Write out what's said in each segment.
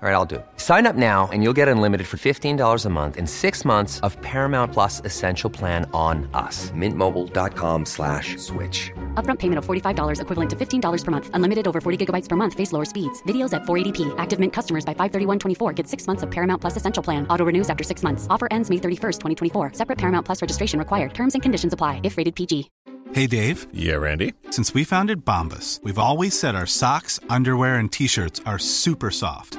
All right, I'll do it. Sign up now and you'll get unlimited for $15 a month and 6 months of Paramount Plus Essential Plan on us. MintMobile.com/switch. Upfront payment of $45 equivalent to $15 per month. Unlimited over 40 gigabytes per month. Face lower speeds. Videos at 480p. Active Mint customers by 531.24 get 6 months of Paramount Plus Essential Plan. Auto renews after 6 months. Offer ends May 31st, 2024. Separate Paramount Plus registration required. Terms and conditions apply if rated PG. Hey, Dave. Yeah, Randy. Since we founded Bombas, we've always said our socks, underwear, and T-shirts are super soft.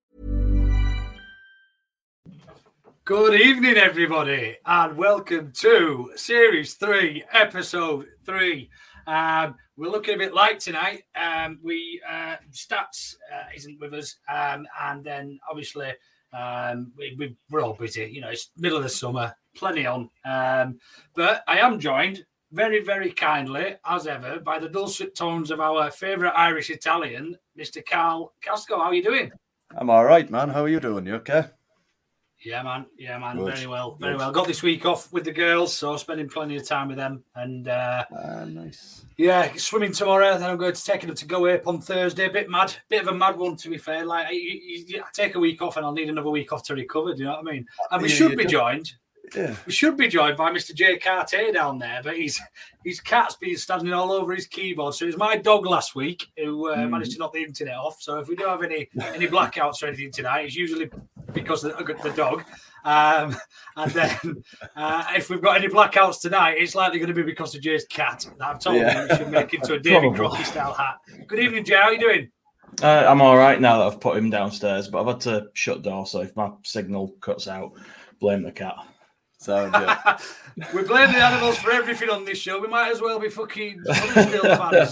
Good evening, everybody, and welcome to Series 3, Episode 3. We're looking a bit light tonight. Stats isn't with us, and then, obviously, we're all busy. You know, it's middle of the summer, plenty on. But I am joined very, very kindly, as ever, by the dulcet tones of our favourite Irish Italian, Mr. Karl Casco. How are you doing? I'm all right, man. How are you doing? You okay? Yeah, man. Good. Very well. Got this week off with the girls, so spending plenty of time with them. And nice. Yeah, swimming tomorrow. Then I'm going to take them to go up on Thursday. Bit of a mad one, to be fair. Like, I take a week off, and I'll need another week off to recover. Do you know what I mean? And we should be joined by Mr. Jay Cartier down there, but his cat's been standing all over his keyboard. So it was my dog last week who managed to knock the internet off. So if we don't have any blackouts or anything tonight, it's usually because of the dog. And then if we've got any blackouts tonight, it's likely going to be because of Jay's cat. I've told him we should make into a David Crocky style hat. Good evening, Jay. How are you doing? I'm all right now that I've put him downstairs, but I've had to shut door. So if my signal cuts out, blame the cat. So yeah. We blame the animals for everything on this show. We might as well be fucking fans.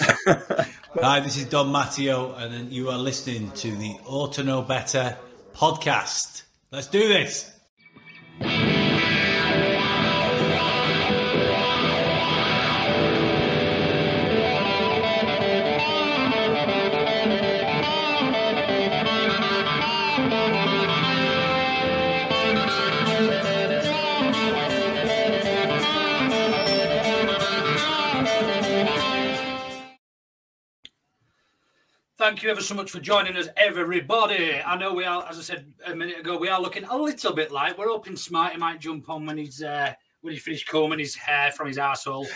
Hi, this is Don Matteo, and you are listening to the Auto Know Better podcast. Let's do this. Thank you ever so much for joining us, everybody. I know we are, as I said a minute ago, we are looking a little bit light. We're hoping Smarty might jump on when he finished combing his hair from his arsehole.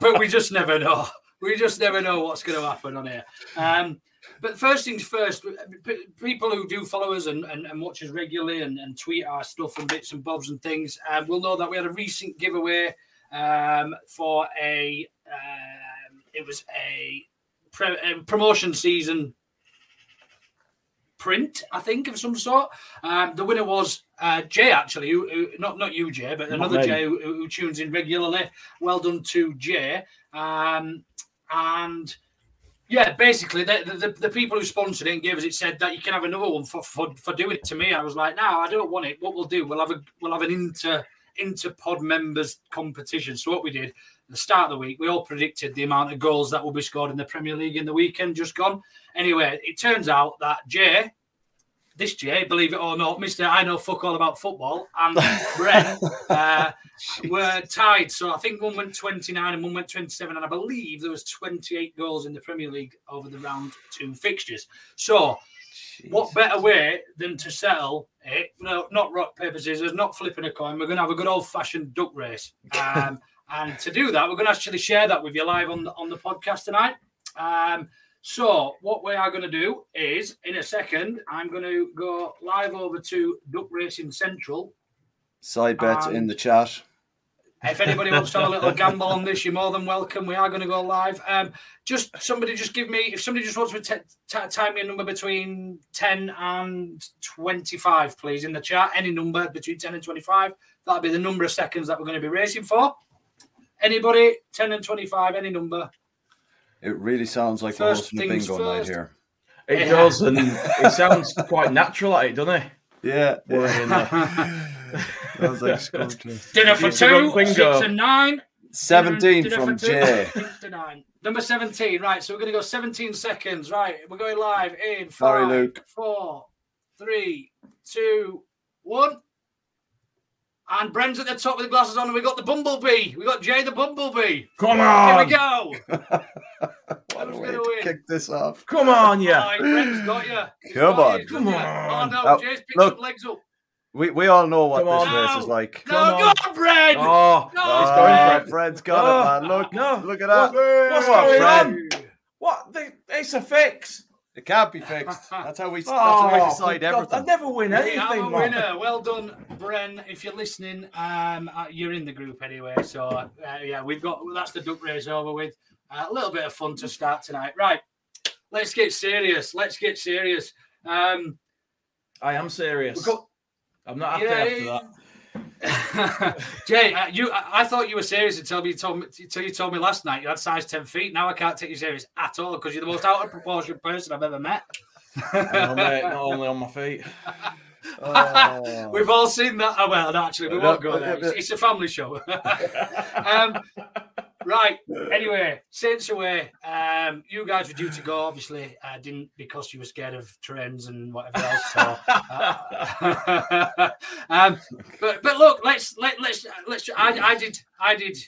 But we just never know. We just never know what's going to happen on here. But first things first, people who do follow us and watch us regularly and tweet our stuff and bits and bobs and things will know that we had a recent giveaway for a... it was a... promotion season print, I think, of some sort. The winner was Jay, actually. Not you, Jay, but another Jay who tunes in regularly. Well done to Jay. And, yeah, basically, the people who sponsored it and gave us it said that you can have another one for doing it to me. I was like, no, I don't want it. What we'll do, we'll have an inter-pod members competition. So what we did... The start of the week, we all predicted the amount of goals that will be scored in the Premier League in the weekend just gone. Anyway, it turns out that Jay, this Jay, believe it or not, Mr. I Know Fuck All About Football, and Bren were tied. So I think one went 29 and one went 27, and I believe there was 28 goals in the Premier League over the round two fixtures. So what better way than to settle it? No, not rock, paper, scissors, not flipping a coin. We're going to have a good old-fashioned duck race. And to do that, we're going to actually share that with you live on the podcast tonight. So what we are going to do is, in a second, I'm going to go live over to Duck Racing Central. Side bet in the chat. If anybody wants to have a little gamble on this, you're more than welcome. We are going to go live. If somebody wants to time me a number between 10 and 25, please, in the chat. Any number between 10 and 25. That'll be the number of seconds that we're going to be racing for. Anybody, 10 and 25, any number. It really sounds like first the horseman bingo night here. It does, and it sounds quite natural at it, doesn't it? Yeah. Sounds like dinner for two, 6 and 9. 17 from Jay. Number 17, right, so we're going to go 17 seconds, right. We're going live in 5, 4, 3, 2, 1. And Brent's at the top with the glasses on, and we got the Bumblebee. We got Jay the Bumblebee. Come on. Here we go. What a way to kick this off. Come on, yeah. Oh, Brent's got you. Come on. Oh, no, Jay's picked his legs up. We all know what this race is like. Come on, Brent! Brent's got it, man. Look at that. What's going on? What? It's a fix. It can't be fixed. That's how we decide everything. God, I never win anything. I'm a winner. Well done, Bren. If you're listening, you're in the group anyway. So, that's the duck race over with. A little bit of fun to start tonight. Right, let's get serious. I am serious. I'm not after that. Jay, I thought you were serious until you told me last night you had size 10 feet. Now I can't take you serious at all because you're the most out of proportion person I've ever met. No, mate, not only on my feet. We've all seen that. Oh, well, actually, we won't go there. It's a family show. Right. Anyway, Saints away. You guys were due to go, obviously. Didn't because you were scared of trains and whatever else. So, but look, let's. I did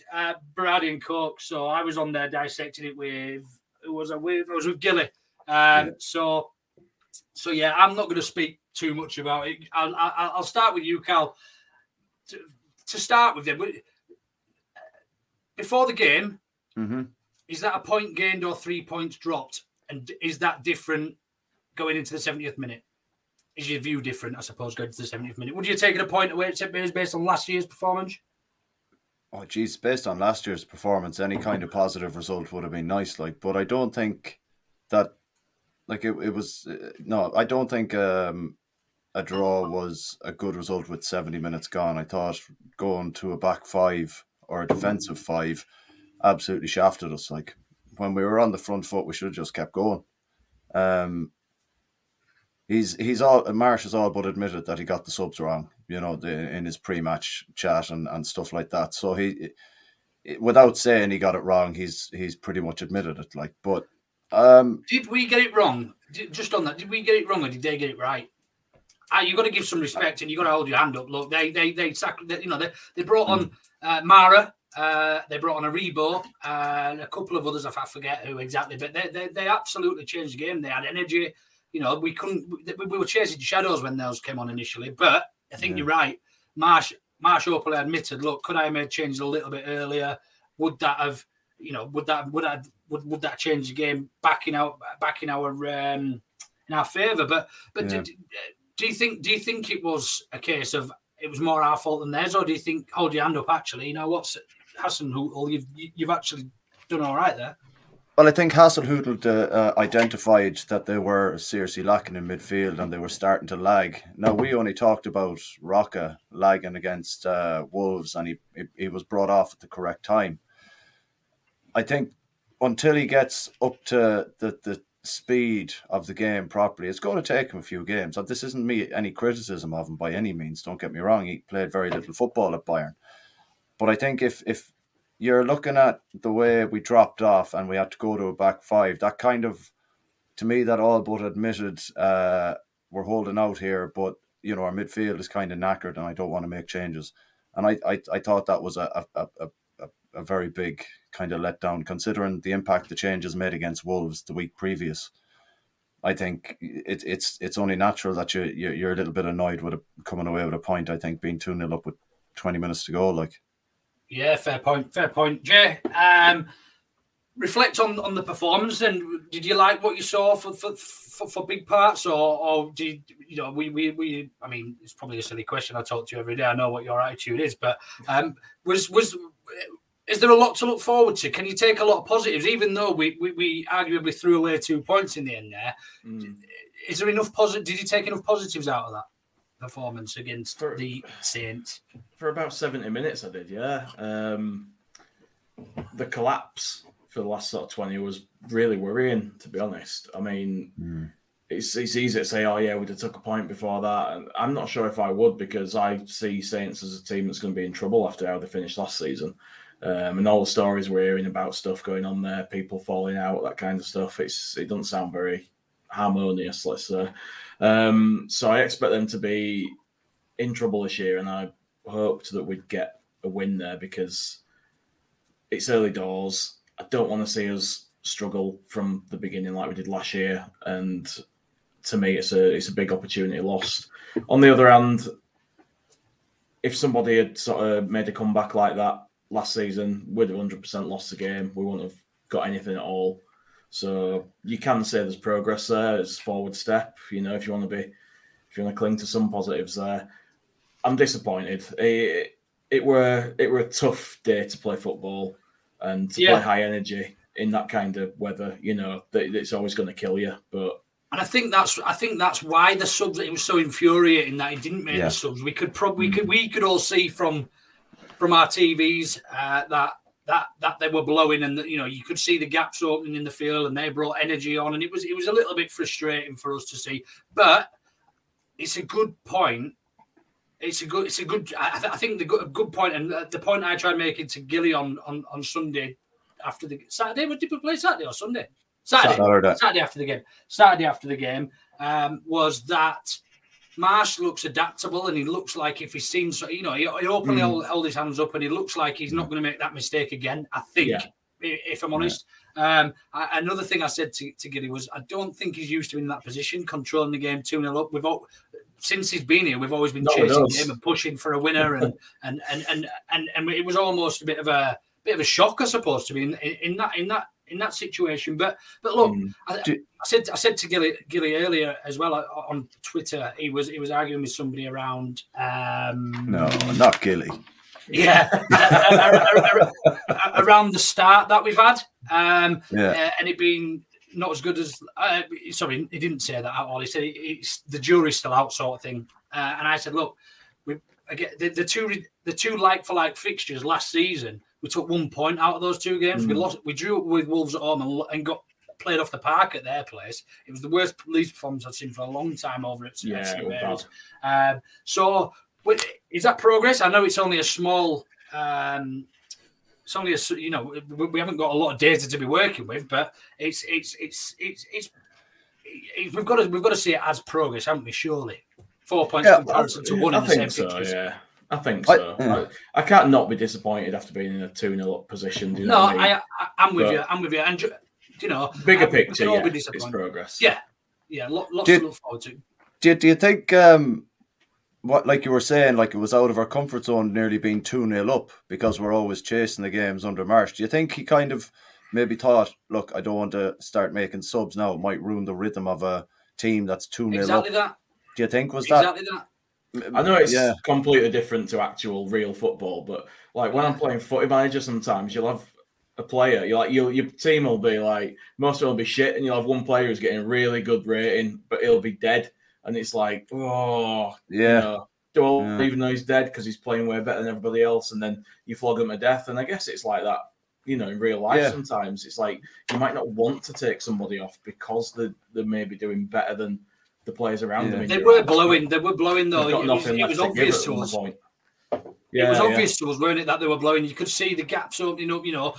Brady and Coke, so I was on there dissecting it with. I was with Gilly. So yeah, I'm not going to speak too much about it. I'll start with you, Cal. To start with, them. Before the game, is that a point gained or 3 points dropped? And is that different going into the 70th minute? Is your view different, I suppose, going to the 70th minute? Would you have taken a point away based on last year's performance? Oh, geez, based on last year's performance, any kind of positive result would have been nice. But I don't think that... I don't think a draw was a good result with 70 minutes gone. I thought going to a back five... or a defensive five absolutely shafted us. When we were on the front foot, we should have just kept going. Marsh has all but admitted that he got the subs wrong, in his pre-match chat and stuff like that. So he without saying he got it wrong, he's pretty much admitted it. Did we get it wrong? Just on that, did we get it wrong or did they get it right? You've got to give some respect and you've got to hold your hand up. Look, they brought on Mara, they brought on Aribo, and a couple of others. I forget who exactly, but they absolutely changed the game. They had energy. We were chasing shadows when those came on initially, but I think you're right. Marsh openly admitted, look, could I have made changes a little bit earlier? Would that change the game back in our favour? But yeah. Do you think it was a case of it was more our fault than theirs, or do you think hold your hand up? Actually, Hasenhüttl, you've actually done all right there. Well, I think Hasenhüttl identified that they were seriously lacking in midfield and they were starting to lag. Now we only talked about Rocca lagging against Wolves, and he was brought off at the correct time. I think until he gets up to the speed of the game properly, it's going to take him a few games. This isn't me any criticism of him by any means, don't get me wrong. He played very little football at Bayern, but I think if you're looking at the way we dropped off and we had to go to a back five, that kind of, to me, that all but admitted we're holding out here, but our midfield is kind of knackered and I don't want to make changes. And I thought that was a very big kind of letdown, considering the impact the changes made against Wolves the week previous. I think it's only natural that you're a little bit annoyed with coming away with a point. I think being 2-0 up with 20 minutes to go, fair point, Jay. reflect on the performance. And did you like what you saw for big parts, or do you, you know, we I mean, it's probably a silly question. I talk to you every day. I know what your attitude is, but is there a lot to look forward to? Can you take a lot of positives, even though we arguably threw away 2 points in the end there? Mm. Is there enough positive? Did you take enough positives out of that performance against the Saints? For about 70 minutes, I did, yeah. The collapse for the last sort of 20 was really worrying, to be honest. I mean, it's easy to say, oh, yeah, we'd have took a point before that. And I'm not sure if I would, because I see Saints as a team that's going to be in trouble after how they finished last season. And all the stories we're hearing about stuff going on there, people falling out, that kind of stuff, it doesn't sound very harmonious, let's say. So I expect them to be in trouble this year, and I hoped that we'd get a win there because it's early doors. I don't want to see us struggle from the beginning like we did last year, and to me, it's a big opportunity lost. On the other hand, if somebody had sort of made a comeback like that last season, we'd have 100% lost the game. We wouldn't have got anything at all. So you can say there's progress there. It's a forward step. You know, if you want to cling to some positives there. I'm disappointed. It were a tough day to play football and to play high energy in that kind of weather. You know, it's always going to kill you. But and I think that's why the subs. It was so infuriating that he didn't make the subs. We could probably we could all see from our TVs that they were blowing, and you know, you could see the gaps opening in the field, and they brought energy on, and it was a little bit frustrating for us to see. But it's a good point. It's a good. I think a good point, and the point I tried making to Gilly on Sunday after the Saturday. Did we play Saturday or Sunday? Saturday after the game. Was that Marsh looks adaptable, and he looks like if he's seen, so you know, he openly held his hands up, and he looks like he's not going to make that mistake again. I think, if I'm honest. Another thing I said to Gilly was, I don't think he's used to in that position, controlling the game 2-0 up. Since he's been here, we've always been chasing him and pushing for a winner, and it was almost a bit of a shock, I suppose, to be in that situation. But look, I said to Gilly earlier as well on Twitter, he was arguing with somebody around. No, not Gilly. Yeah, around the start that we've had, and it being not as good as. Sorry, he didn't say that at all. He said it's the jury's still out, sort of thing. And I said, look, the two like-for-like fixtures last season. We took 1 point out of those two games. Mm-hmm. We drew with Wolves at home and got played off the park at their place. It was the worst Leeds performance I've seen for a long time over at St. Mary's. So is that progress? I know it's only a small. It's only a, you know, we haven't got a lot of data to be working with, but it's we've got to see it as progress, haven't we? Surely, 4 points comparison to one in the same pictures. Yeah. I think so. I can't not be disappointed after being in a 2-0 up position. Do you know what I mean? I'm with you. And you know, bigger picture, it's progress. Yeah, lots to look forward to. Do you think what, like you were saying, like it was out of our comfort zone, nearly being 2-0 up because we're always chasing the games under Marsh? Do you think he kind of maybe thought, look, I don't want to start making subs now; it might ruin the rhythm of a team that's 2-0 up. Exactly that. Do you think was that? Exactly that. I know it's completely different to actual real football, but like when I'm playing footy manager, sometimes you'll have a player. You're like your team will be like most of them will be shit, and you'll have one player who's getting a really good rating, but he'll be dead, and it's like even though he's dead because he's playing way better than everybody else, and then you flog him to death. And I guess it's like that, you know, in real life. Sometimes it's like you might not want to take somebody off because they may be doing better than the players around them. They were blowing though. It was obvious to us. It was obvious to us, weren't it, that they were blowing. You could see the gaps opening up, you know.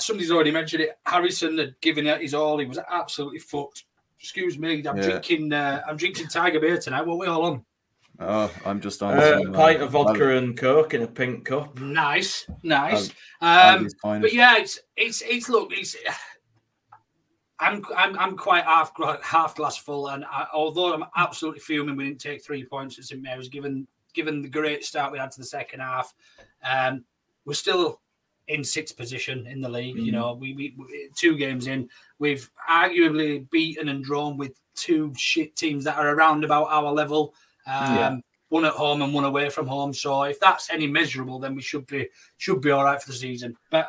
Somebody's already mentioned it. Harrison had given it his all. He was absolutely fucked. Excuse me, I'm drinking Tiger beer tonight. What are we all on? Oh, I'm just on a pint of vodka and Coke in a pink cup. Nice. But yeah, it's I'm quite half glass full, and although I'm absolutely fuming we didn't take 3 points at St Mary's, given the great start we had to the second half, we're still in sixth position in the league. Mm-hmm. You know, we 2 games in, we've arguably beaten and drawn with 2 shit teams that are around about our level. One at home and one away from home. So if that's any measurable, then we should be all right for the season. But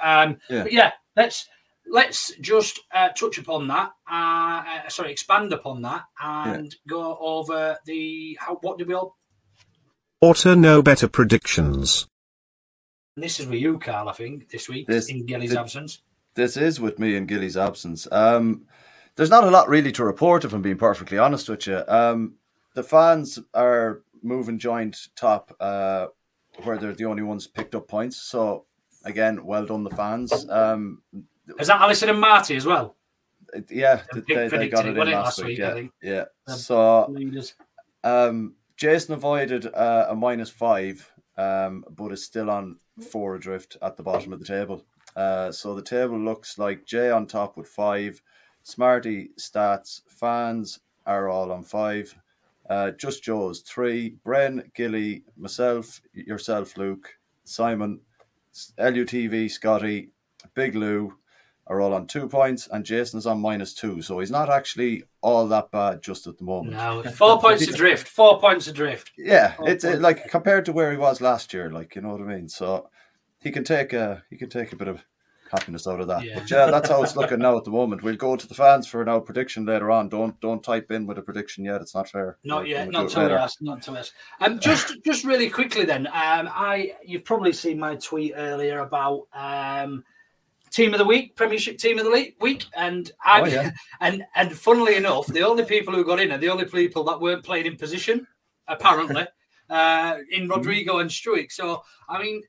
let's just touch upon that. Expand upon that and go over what did we all? Oughta know better predictions. And this is with you, Karl, I think, this week in Gilly's absence. This is with me in Gilly's absence. There's not a lot really to report, if I'm being perfectly honest with you. The fans are moving joint top, where they're the only ones picked up points. So, again, well done, the fans. Is that Alison and Marty as well? Yeah, they got it in last week. Yeah. So, Jason avoided a -5, but is still on 4 adrift at the bottom of the table. So the table looks like Jay on top with 5. Smarty, Stats, Fans are all on 5. Just Joe's 3. Bren, Gilly, myself, yourself, Luke, Simon, LUTV, Scotty, Big Lou are all on 2 points, and Jason is on -2. So he's not actually all that bad just at the moment. No, 4 points adrift. 4 points adrift. Yeah, it's like compared to where he was last year. Like, you know what I mean. So he can take a bit of happiness out of that. Yeah. But yeah, that's how it's looking now at the moment. We'll go to the fans for our prediction later on. Don't type in with a prediction yet. It's not fair. Not yet. Not to us. Just really quickly then. You've probably seen my tweet earlier about Team of the Week, Premiership Team of the Week. And funnily enough, the only people who got in are the only people that weren't playing in position, apparently, in Rodrigo and Struijk. So, I mean,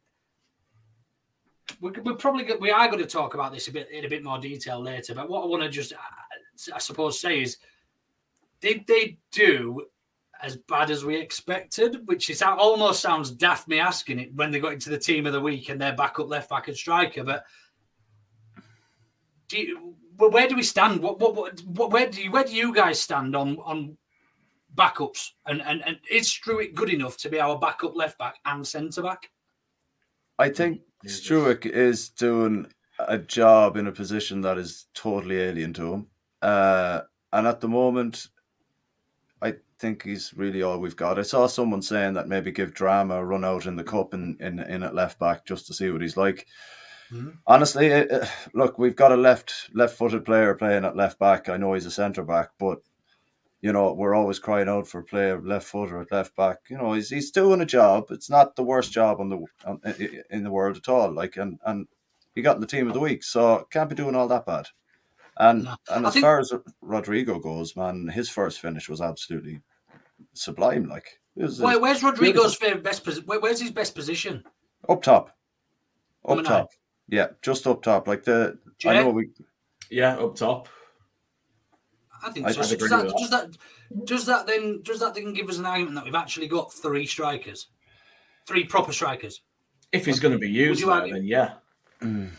we are going to talk about this in a bit more detail later. But what I want to just, I suppose, say is, did they do as bad as we expected? Which is almost sounds daft me asking it when they got into the Team of the Week and their backup left back and striker, but where do we stand? Where do you guys stand on backups? And is Struijk good enough to be our backup left back and centre back? I think Struijk is doing a job in a position that is totally alien to him. And at the moment, I think he's really all we've got. I saw someone saying that maybe give Drama a run out in the cup in at left back just to see what he's like. Mm-hmm. Honestly, look, we've got a left-footed player playing at left back. I know he's a centre back, but you know we're always crying out for a player left-footer at left back. You know he's doing a job. It's not the worst job in the world at all. Like and he got in the Team of the Week, so can't be doing all that bad. And as far as Rodrigo goes, man, his first finish was absolutely sublime. Like, where's Rodrigo's best? Where's his best position? Up top. Up top. Yeah, just up top. Like the Jay? I know we. Yeah, up top. I think so. Does that then give us an argument that we've actually got 3 strikers, 3 proper strikers? If he's going to be used, then yeah. Mm.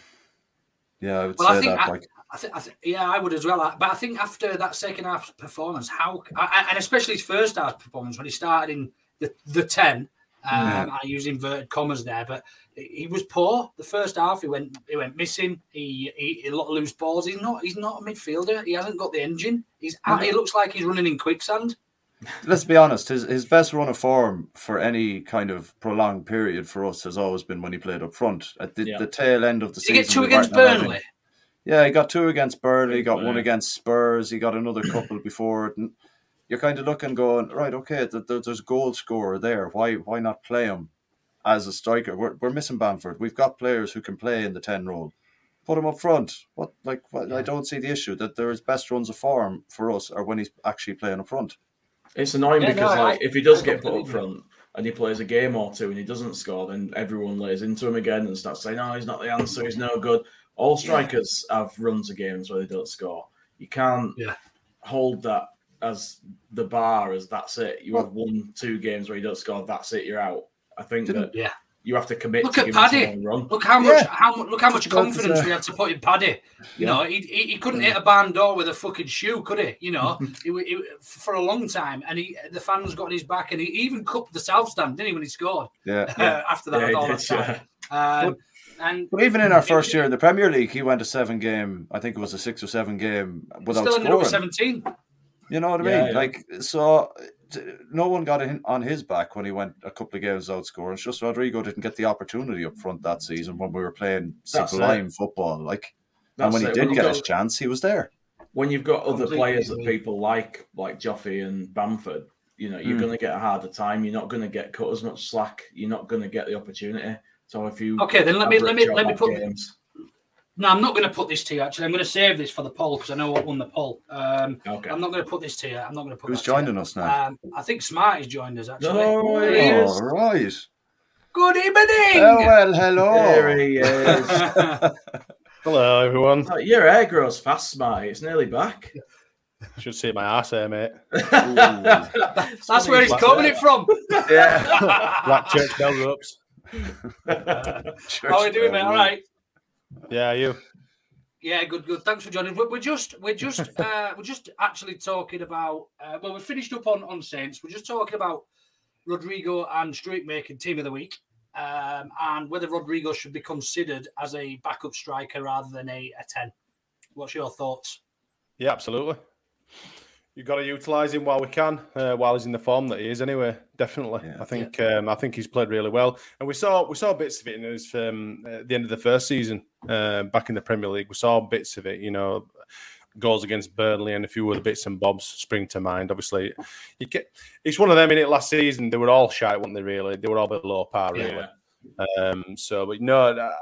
Yeah, I would say that. I would as well. But I think after that second half performance, and especially his first half performance when he started in the 10. I use inverted commas there, but he was poor. The first half, he went missing. He a lot of loose balls. He's not a midfielder. He hasn't got the engine. He looks like he's running in quicksand. Let's be honest. His best run of form for any kind of prolonged period for us has always been when he played up front at the tail end of the season. Did he get 2 against Burnley? Yeah, he got 2 against Burnley. He got 1 against Spurs. He got another couple before it. You're kind of looking, going, right, okay, there's a goal scorer there. Why not play him as a striker? We're missing Bamford. We've got players who can play in the 10 role. Put him up front. I don't see the issue that there is best runs of form for us are when he's actually playing up front. It's annoying if he does get put up front and he plays a game or two and he doesn't score, then everyone lays into him again and starts saying, no, he's not the answer, he's no good. All strikers have runs of games where they don't score. You can't hold that as the bar as that's it. You have 1-2 games where you don't score, that's it, you're out. I think you have to commit. Look at Paddy. Look how much confidence we had to put in Paddy. You know, he couldn't hit a barn door with a fucking shoe, could he? You know, he for a long time, and the fans got on his back, and he even cupped the south stand, didn't he, when he scored? After that, all that time. And but even in our first year in the Premier League, he went a seven-game. I think it was a 6 or 7 game without still scoring. 17. You know what I mean? Yeah. Like so, no one got in on his back when he went a couple of games without scoring. It's just Rodrigo didn't get the opportunity up front that season when we were playing sublime football. Like, and when he did get his chance, he was there. When you've got other players that people like Joffy and Bamford, you know, you're going to get a harder time. You're not going to get cut as much slack. You're not going to get the opportunity. So if you then let me put. Games. No, I'm not going to put this to you. Actually, I'm going to save this for the poll because I know what won the poll. I'm not going to put this to you. I'm not going to put. Who's joining us now? I think Smarty's joined us. Actually, all right. Good evening. Oh well, hello. There he is. Hello, everyone. Oh, your hair grows fast, Smarty. It's nearly back. Should see my ass there, mate. That's where he's coming it from. Yeah, black church bell ropes. How are we doing, mate? All right. Yeah, you. Yeah, good. Thanks for joining. We're just actually talking about. Well, we finished up on Saints. We're just talking about Rodrigo and Struijk making team of the week, and whether Rodrigo should be considered as a backup striker rather than a 10. What's your thoughts? Yeah, absolutely. You've got to utilise him while we can, while he's in the form that he is. Anyway, definitely. Yeah, I think he's played really well, and we saw bits of it in his at the end of the first season back in the Premier League. We saw bits of it, you know, goals against Burnley and a few other bits and bobs spring to mind. Obviously, it's one of them. In it last season, they were all shy, weren't they? Really, they were all below par, really. Yeah.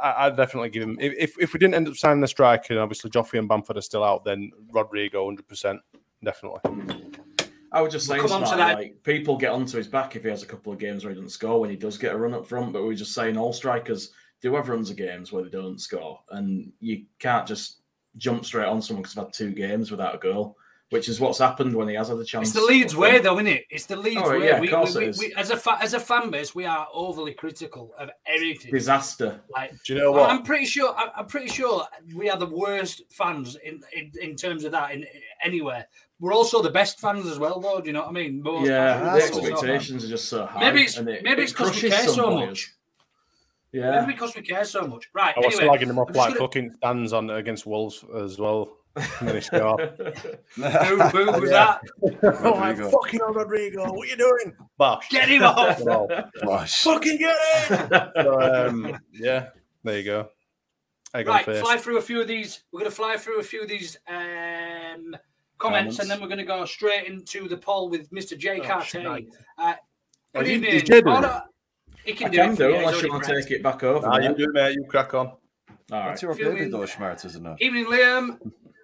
I'd definitely give him. If we didn't end up signing the striker, and obviously Joffy and Bamford are still out, then Rodrigo 100%. Definitely. I would just say people get onto his back if he has a couple of games where he doesn't score when he does get a run up front, but we're just saying all strikers do have runs of games where they don't score, and you can't just jump straight on someone because they've had 2 games without a goal, which is what's happened when he has had a chance. It's the Leeds way, though, isn't it? It's the Leeds way. Yeah, we, as a fan base, we are overly critical of everything. Disaster. Like, do you know what? I'm pretty sure we are the worst fans in terms of that in anywhere. We're also the best fans as well, though. Do you know what I mean? Most the expectations are just so high. Maybe it's because we care so much. Yeah. Maybe because we care so much. Right. I was slagging them up like fucking stands on against Wolves as well. Boo, boo, was that? Oh, my fucking Rodrigo. What are you doing? Bosh. Get him off. Bosh. Fucking get him. Yeah. There you go. Right. Fly through a few of these. We're going to fly through a few of these. Comments, and then we're going to go straight into the poll with Mr. Jay Cartier. Good evening. He can do it. Unless you want to take it back over. Nah, you do it, mate. You crack on. All right. That's your opinion, though, Schmerz, isn't it? Evening, Liam.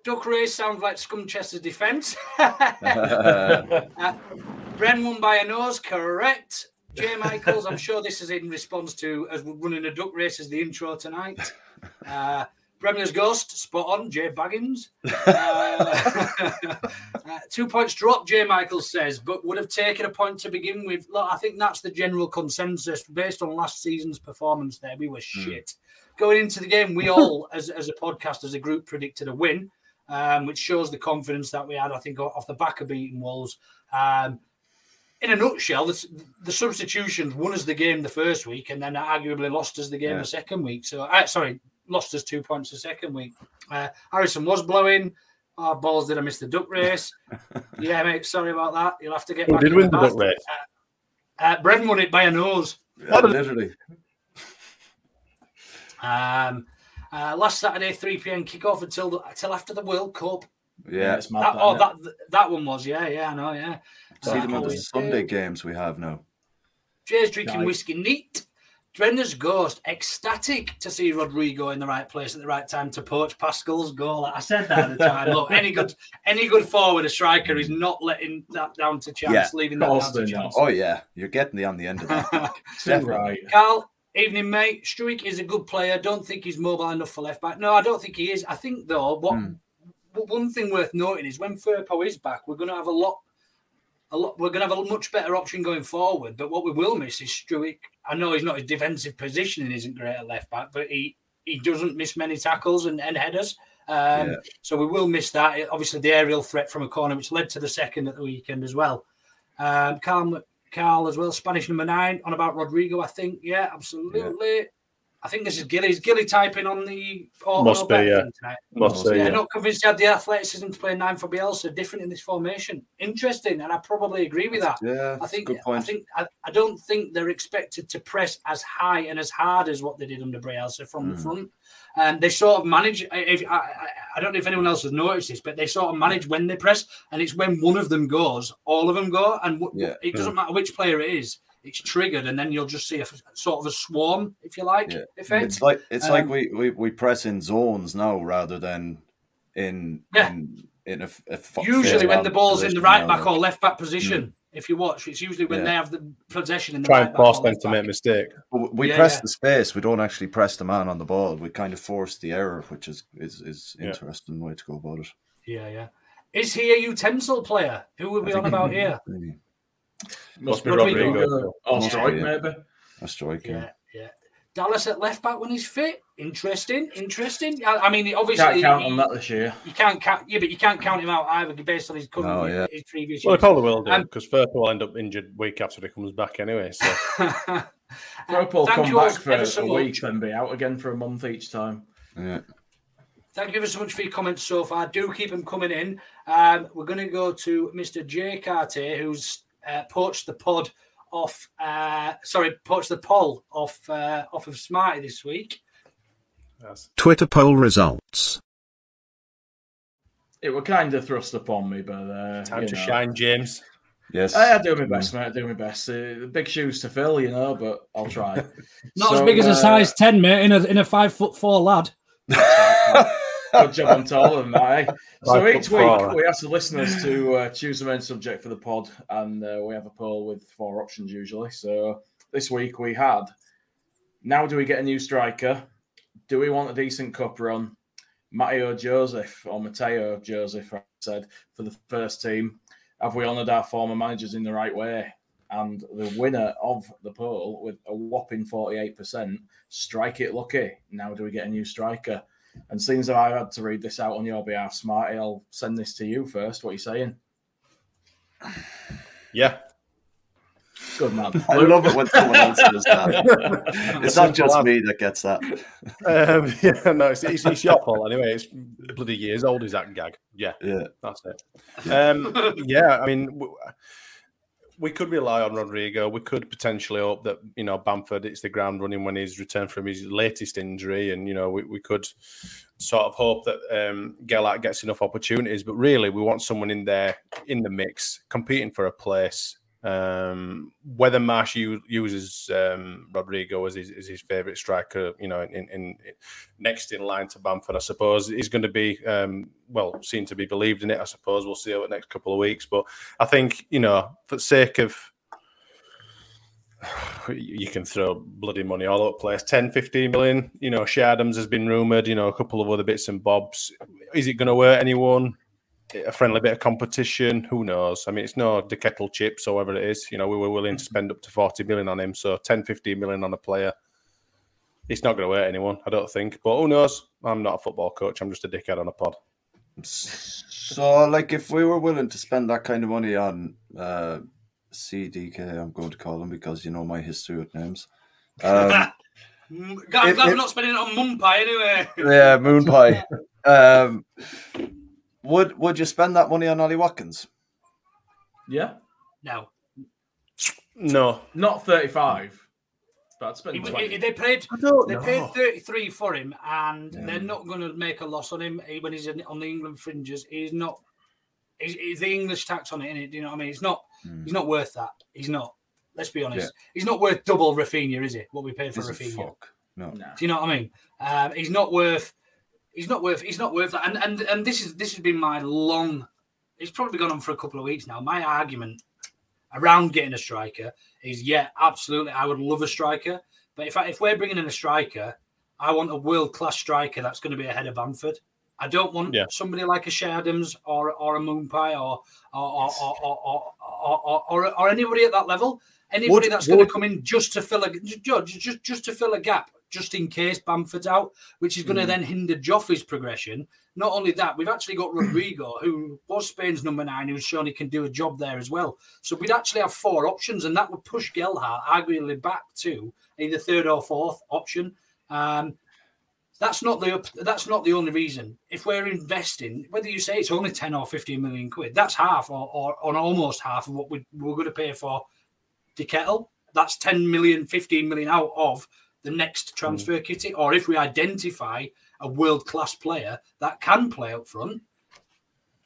Duck race sounds like Scumchester's defence. Bren won by a nose. Correct. Jay Michaels, I'm sure this is in response to us running a duck race as the intro tonight. Bremner's Ghost, spot on, Jay Baggins. 2 points dropped, Jay Michaels says, but would have taken a point to begin with. Look, I think that's the general consensus based on last season's performance there. We were shit. Going into the game, we all, as a podcast, as a group, predicted a win, which shows the confidence that we had, I think, off the back of beating Wolves. In a nutshell, the substitutions won us the game the first week and then arguably lost us the game the second week. So, lost us 2 points the second week. Harrison was blowing. Oh, balls, did I miss the duck race? Yeah, mate, sorry about that. You'll have to get back. Who did win the duck race? Bren won it by a nose. Yeah, literally. Last Saturday, 3 p.m. kickoff until after the World Cup. Yeah, it's mad. That one was, I know, yeah. See them on the Sunday games we have now. Jay's drinking whiskey neat. Brenda's Ghost, ecstatic to see Rodrigo in the right place at the right time to poach Pascal's goal. I said that at the time. Look, any good forward, a striker, is not letting that down to chance, leaving that down to chance. Oh, yeah. You're getting the on the end of that. Definitely. Right. Karl, evening, mate. Struijk is a good player. Don't think he's mobile enough for left-back. No, I don't think he is. I think, though, one thing worth noting is when Firpo is back, we're going to have we're going to have a much better option going forward, but what we will miss is Struijk. I know his defensive positioning isn't great at left back, but he doesn't miss many tackles and headers. So we will miss that. Obviously, the aerial threat from a corner, which led to the second at the weekend as well. Carl as well, Spanish number 9 on about Rodrigo, I think. Yeah, absolutely. I think this is Gilly. Is Gilly typing on the portal? Must be, yeah. Tonight? Must be, yeah. Not convinced he had the athleticism to play nine for Bielsa. Different in this formation. Interesting, and I probably agree with that. Yeah, I think. Good point. I don't think they're expected to press as high and as hard as what they did under Bielsa from the front. They sort of manage. I don't know if anyone else has noticed this, but they sort of manage when they press, and it's when one of them goes, all of them go, and it doesn't matter which player it is. It's triggered, and then you'll just see a sort of swarm, if you like, effect. It's like we press in zones now rather than usually when the ball's in the right back or left back position. If you watch, it's usually when they have the possession in the right back. Try and force them to make a mistake. We press the space. We don't actually press the man on the ball. We kind of force the error, which is interesting way to go about it. Yeah. Is he a utensil player? Who would we on about here? Must be Rodrigo. Or Struijk, maybe. A Struijk, yeah. Dallas at left back when he's fit. Interesting. I mean, obviously... You can't count on that this year. But you can't count him out either based on his current his previous year. Well, they probably will do, because Firth will end up injured week after he comes back anyway, so... Firth will come back for a week and be out again for a month each time. Yeah. Thank you ever so much for your comments so far. Do keep them coming in. We're going to go to Mr. Jay Cartier, who's... poached the poll off of Smarty this week. Yes. Twitter poll results. It were kind of thrust upon me, but time to shine, James. Yes, I do my best, mate. Big shoes to fill, but I'll try. Not as big as a size 10, mate. In a 5'4" lad. Good job on all of them, eh? So each week we ask the listeners to choose the main subject for the pod, and we have a poll with four options usually. So this week we had, now do we get a new striker? Do we want a decent cup run? Mateo Joseph, I said, for the first team. Have we honoured our former managers in the right way? And the winner of the poll with a whopping 48%, strike it lucky. Now do we get a new striker? And seeing as I've had to read this out on your behalf, Smarty, I'll send this to you first. What are you saying? Yeah. Good man. I love it when someone else does that. It's not just me that gets that. It's your fault anyway. It's bloody years old is that gag. Yeah. That's it. I mean... We could rely on Rodrigo. We could potentially hope that, Bamford hits the ground running when he's returned from his latest injury. And, we could sort of hope that Gelhardt gets enough opportunities. But really, we want someone in there, in the mix, competing for a place. Whether Marsh uses Rodrigo as his favourite striker, in next in line to Bamford, I suppose, is going to be seen to be believed in it. I suppose we'll see over the next couple of weeks, but I think for the sake of you can throw bloody money all over the place, 10-15 million. Che Adams has been rumoured. A couple of other bits and bobs. Is it going to hurt anyone? A friendly bit of competition, who knows? I mean, it's no the kettle chips or whatever it is. We were willing to spend up to 40 million on him, so 10-15 million on a player. It's not going to hurt anyone, I don't think. But who knows? I'm not a football coach. I'm just a dickhead on a pod. So, if we were willing to spend that kind of money on CDK, I'm going to call him because my history with names. I'm glad we're not spending it on Moon Pie anyway. Yeah, Moon Pie. Would you spend that money on Ollie Watkins? Yeah. No. Not 35. But I'd spend 20. They paid 33 for him, and they're not going to make a loss on him when he's on the England fringes. He's not. He's the English tax on it, isn't it? Do you know what I mean? It's not. He's not worth that. He's not. Let's be honest. Yeah. He's not worth double Rafinha, is he? What we paid for Rafinha? Fuck. No. Do you know what I mean? He's not worth. He's not worth that. And this has been my long. It's probably gone on for a couple of weeks now. My argument around getting a striker is, absolutely, I would love a striker. But if we're bringing in a striker, I want a world-class striker that's going to be ahead of Bamford. I don't want somebody like a Che Adams or a Moon Pie or anybody at that level. Anybody that's going to come in just to fill a gap. Just in case Bamford's out, which is going to then hinder Joffy's progression. Not only that, we've actually got Rodrigo, who was Spain's number 9, who's shown he can do a job there as well. So we'd actually have four options, and that would push Gelhardt arguably back to either third or fourth option. That's not the only reason. If we're investing, whether you say it's only 10 or 15 million quid, that's half or almost half of what we're going to pay for De Kettle. That's 10 million, 15 million out of the next transfer kitty. Or if we identify a world-class player that can play up front,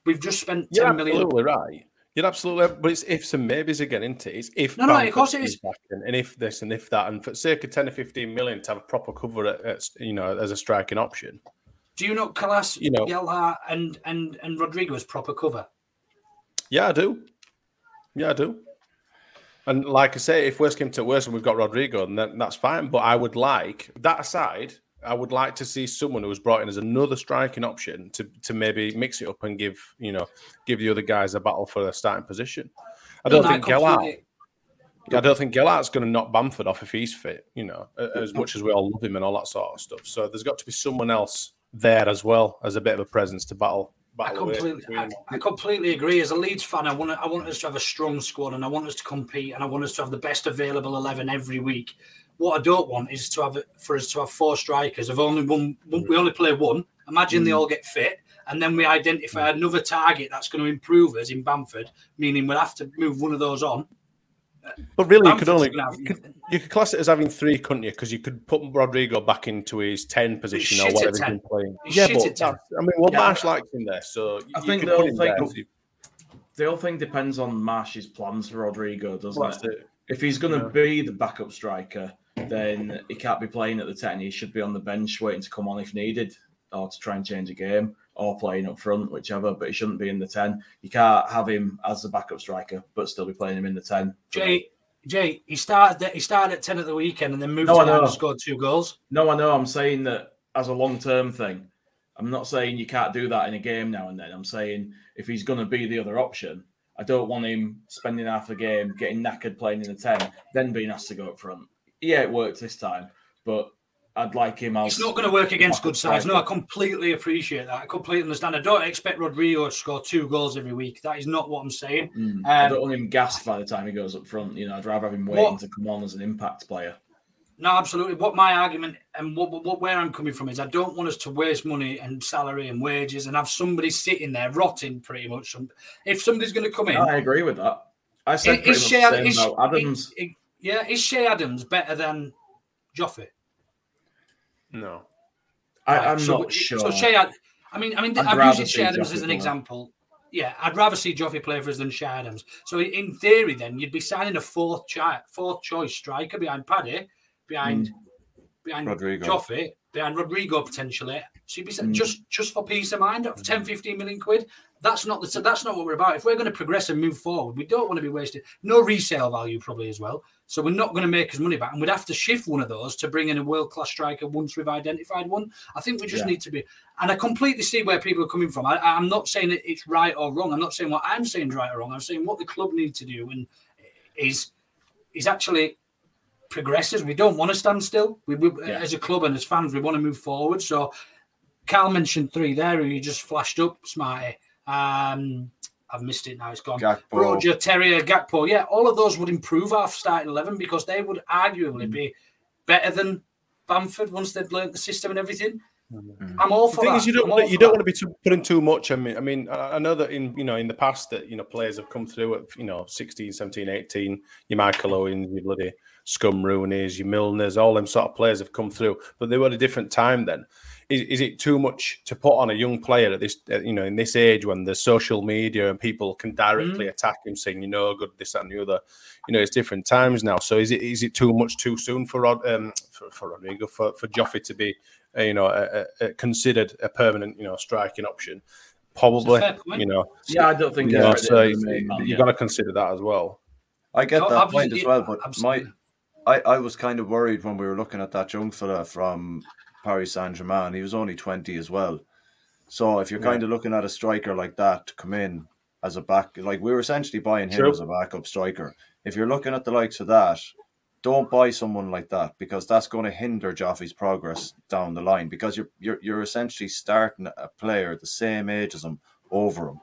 we've just spent 10 million. You're absolutely right. You're absolutely, but it's ifs and maybes again, isn't it? It's if Bamford of course it is. And if this and if that, and for circa 10 or 15 million to have a proper cover at as a striking option. Do you not class Gelhardt and Rodrigo as proper cover? Yeah, I do. And like I say, if worse came to worse and we've got Rodrigo, then that's fine. But I would like that aside. I would like to see someone who was brought in as another striking option to maybe mix it up and give the other guys a battle for a starting position. I don't think Gelhardt's going to knock Bamford off if he's fit, as much as we all love him and all that sort of stuff. So there's got to be someone else there as well as a bit of a presence to battle. I completely agree. As a Leeds fan, I want us to have a strong squad and I want us to compete and I want us to have the best available 11 every week. What I don't want is for us to have four strikers. We only play one. Imagine they all get fit, and then we identify another target that's going to improve us in Bamford. Meaning we'll have to move one of those on. But really, you could class it as having three, couldn't you? Because you could put Rodrigo back into his 10 position or whatever he's been playing. Marsh likes him there, so the whole thing depends on Marsh's plans for Rodrigo, doesn't it? If he's going to be the backup striker, then he can't be playing at the 10. He should be on the bench waiting to come on if needed, or to try and change a game, or playing up front, whichever, but he shouldn't be in the 10. You can't have him as the backup striker, but still be playing him in the 10. Jay, he started at 10 at the weekend and then moved to 9 and scored 2 goals. No, I know. I'm saying that as a long-term thing. I'm not saying you can't do that in a game now and then. I'm saying if he's going to be the other option, I don't want him spending half the game, getting knackered playing in the 10, then being asked to go up front. Yeah, it worked this time, but I'd like him out. It's not going to work against good sides. No, I completely appreciate that. I completely understand. I don't expect Rodrigo to score 2 goals every week. That is not what I'm saying. I don't want him gassed by the time he goes up front. I'd rather have him waiting to come on as an impact player. No, absolutely. What my argument and where I'm coming from is I don't want us to waste money and salary and wages and have somebody sitting there rotting pretty much. If somebody's going to come in... I agree with that. I said Adams. Is Che Adams better than Joffy? No. I'm not sure. So Che Adams... I've used Che Adams as an example. Yeah, I'd rather see Joffy play for us than Che Adams. So in theory then, you'd be signing a fourth choice striker behind Paddy... behind Rodrigo. Joffy, behind Rodrigo potentially. So you'd be saying, just for peace of mind, 10, 15 million quid. That's not what we're about. If we're going to progress and move forward, we don't want to be wasting. No resale value probably as well. So we're not going to make his money back. And we'd have to shift one of those to bring in a world-class striker once we've identified one. I think we just need to be... And I completely see where people are coming from. I'm not saying it's right or wrong. I'm not saying what I'm saying is right or wrong. I'm saying what the club need to do and is actually... progresses. We don't want to stand still. We as a club and as fans, we want to move forward. So Carl mentioned 3 there who you just flashed up, Smarty. I've missed it now. It's gone. Gakpo. Roger, Terrier, Gakpo. Yeah, all of those would improve our starting 11 because they would arguably be better than Bamford once they'd learnt the system and everything. I'm all for that. The thing is, you don't want to be putting too much. I know that in the past that players have come through at 16, 17, 18. Your Michael Owens, your bloody Scum Rooney's, your Milners, all them sort of players have come through, but they were at a different time then. Is it too much to put on a young player at this, in this age when there's social media and people can directly attack him saying you're no good, this and the other? It's different times now. So is it too much too soon for Rodrigo, for Joffy to be considered a permanent striking option? Probably. Yeah, I don't think. You've got to consider that as well. I get that point as well, but I was kind of worried when we were looking at that young fella from Paris Saint-Germain. He was only 20 as well. So if you're kind of looking at a striker like that to come in as a back, like we were essentially buying him as a backup striker. If you're looking at the likes of that, don't buy someone like that because that's going to hinder Joffy's progress down the line because you're essentially starting a player the same age as him over him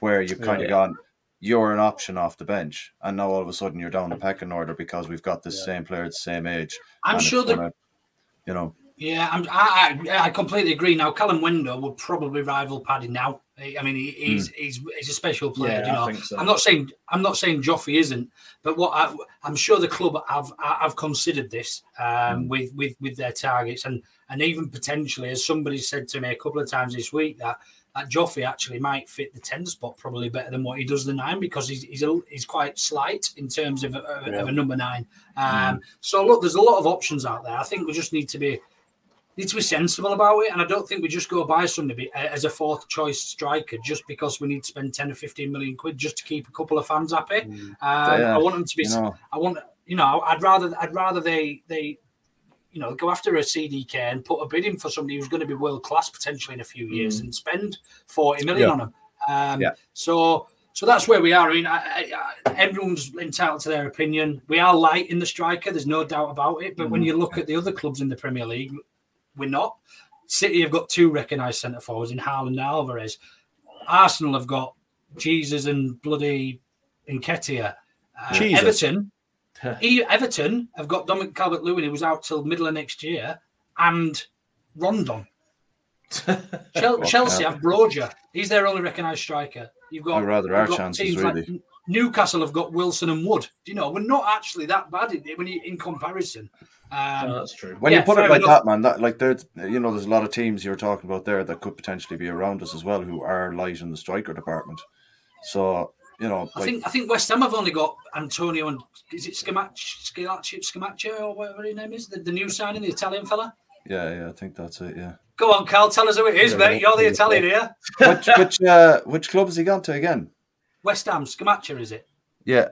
where you've kind of gone... You're an option off the bench, and now all of a sudden you're down the pecking order because we've got this same player at the same age. I'm sure that Yeah, I completely agree. Now, Callum Wendell would probably rival Paddy now. I mean, he's a special player. Yeah, you know, I think so. I'm not saying Joffy isn't, but what I'm sure the club have considered this with their targets and even potentially, as somebody said to me a couple of times this week, that Joffy actually might fit the 10 spot probably better than what he does the 9 because he's quite slight in terms of a number 9. So look, there's a lot of options out there. I think we just need to be sensible about it, and I don't think we just go buy somebody as a fourth choice striker just because we need to spend 10 or 15 million quid just to keep a couple of fans happy. I want them to be. You know. I'd rather they. You know, go after a CDK and put a bid in for somebody who's going to be world class potentially in a few years and spend 40 million on them. So that's where we are. I mean, everyone's entitled to their opinion. We are light in the striker. There's no doubt about it. But when you look at the other clubs in the Premier League, we're not. City have got 2 recognised centre forwards in Haaland and Alvarez. Arsenal have got Jesus and bloody Nketiah. Everton have got Dominic Calvert-Lewin, who was out till middle of next year, and Rondon. Chelsea have Broja. He's their only recognised striker. You've got Newcastle have got Wilson and Wood. Do you know, we're not actually that bad in comparison. No, that's true. When you put it like that, man, that like there's, you know, there's a lot of teams you're talking about there that could potentially be around us as well who are light in the striker department. So. You know, I think West Ham have only got Antonio and is it Scamacchi or whatever his name is, the new signing, the Italian fella. Yeah, I think that's it. Yeah. Go on, Carl, tell us who it is, mate. You're the Italian here. Which club has he gone to again? West Ham, Scamacchi, is it? Yeah.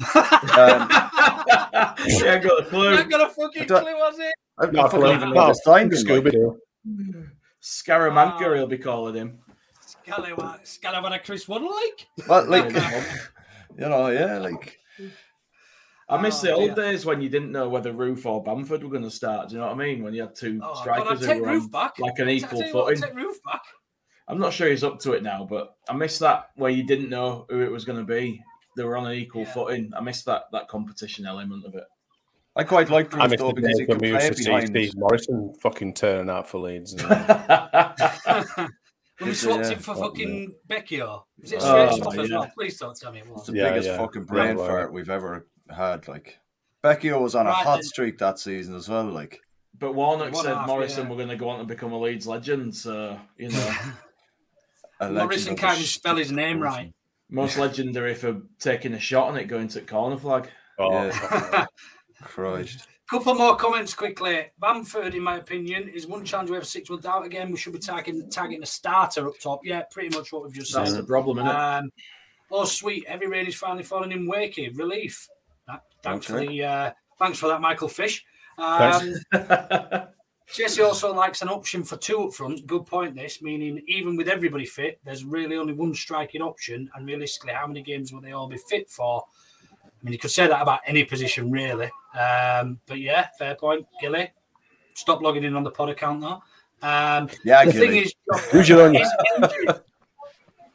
I ain't got a clue. I ain't got a fucking clue, was it? I've not fucking signed Scooby. Scaramanca, he'll be calling him. Scalawana Chris Waddle like? Well, like, you know, yeah, like. I miss the old days when you didn't know whether Roof or Bamford were going to start. Do you know what I mean? When you had two strikers who were on like an equal footing. Take Roof back. I'm not sure he's up to it now, but I miss that where you didn't know who it was going to be. They were on an equal footing. I miss that competition element of it. I quite liked Roof though because he could play behind Steve Morrison fucking turning out for Leeds. When we swapped him for fucking Becchio. Is it straight as well? Please don't tell me it was. It's the biggest fucking brain fart we've ever had. Like Becchio was on a hot streak that season as well. Like, but Warnock said Morrison were going to go on to become a Leeds legend. So you know, Morrison can't even spell his name right. Most legendary for taking a shot on it going to corner flag. Oh, Christ. Couple more comments quickly. Bamford, in my opinion, is one chance we have 6 months out again. We should be tagging a starter up top. Yeah, pretty much what we've just said. That's the problem, isn't it? Oh, sweet. Heavy rain is finally falling in Wakey. Relief. Thanks for that, Michael Fish. Jesse also likes an option for 2 up front. Good point, this. Meaning, even with everybody fit, there's really only one striking option. And realistically, how many games will they all be fit for? I mean, you could say that about any position, really. But yeah, fair point, Gilly. Stop logging in on the pod account though. The Gilly.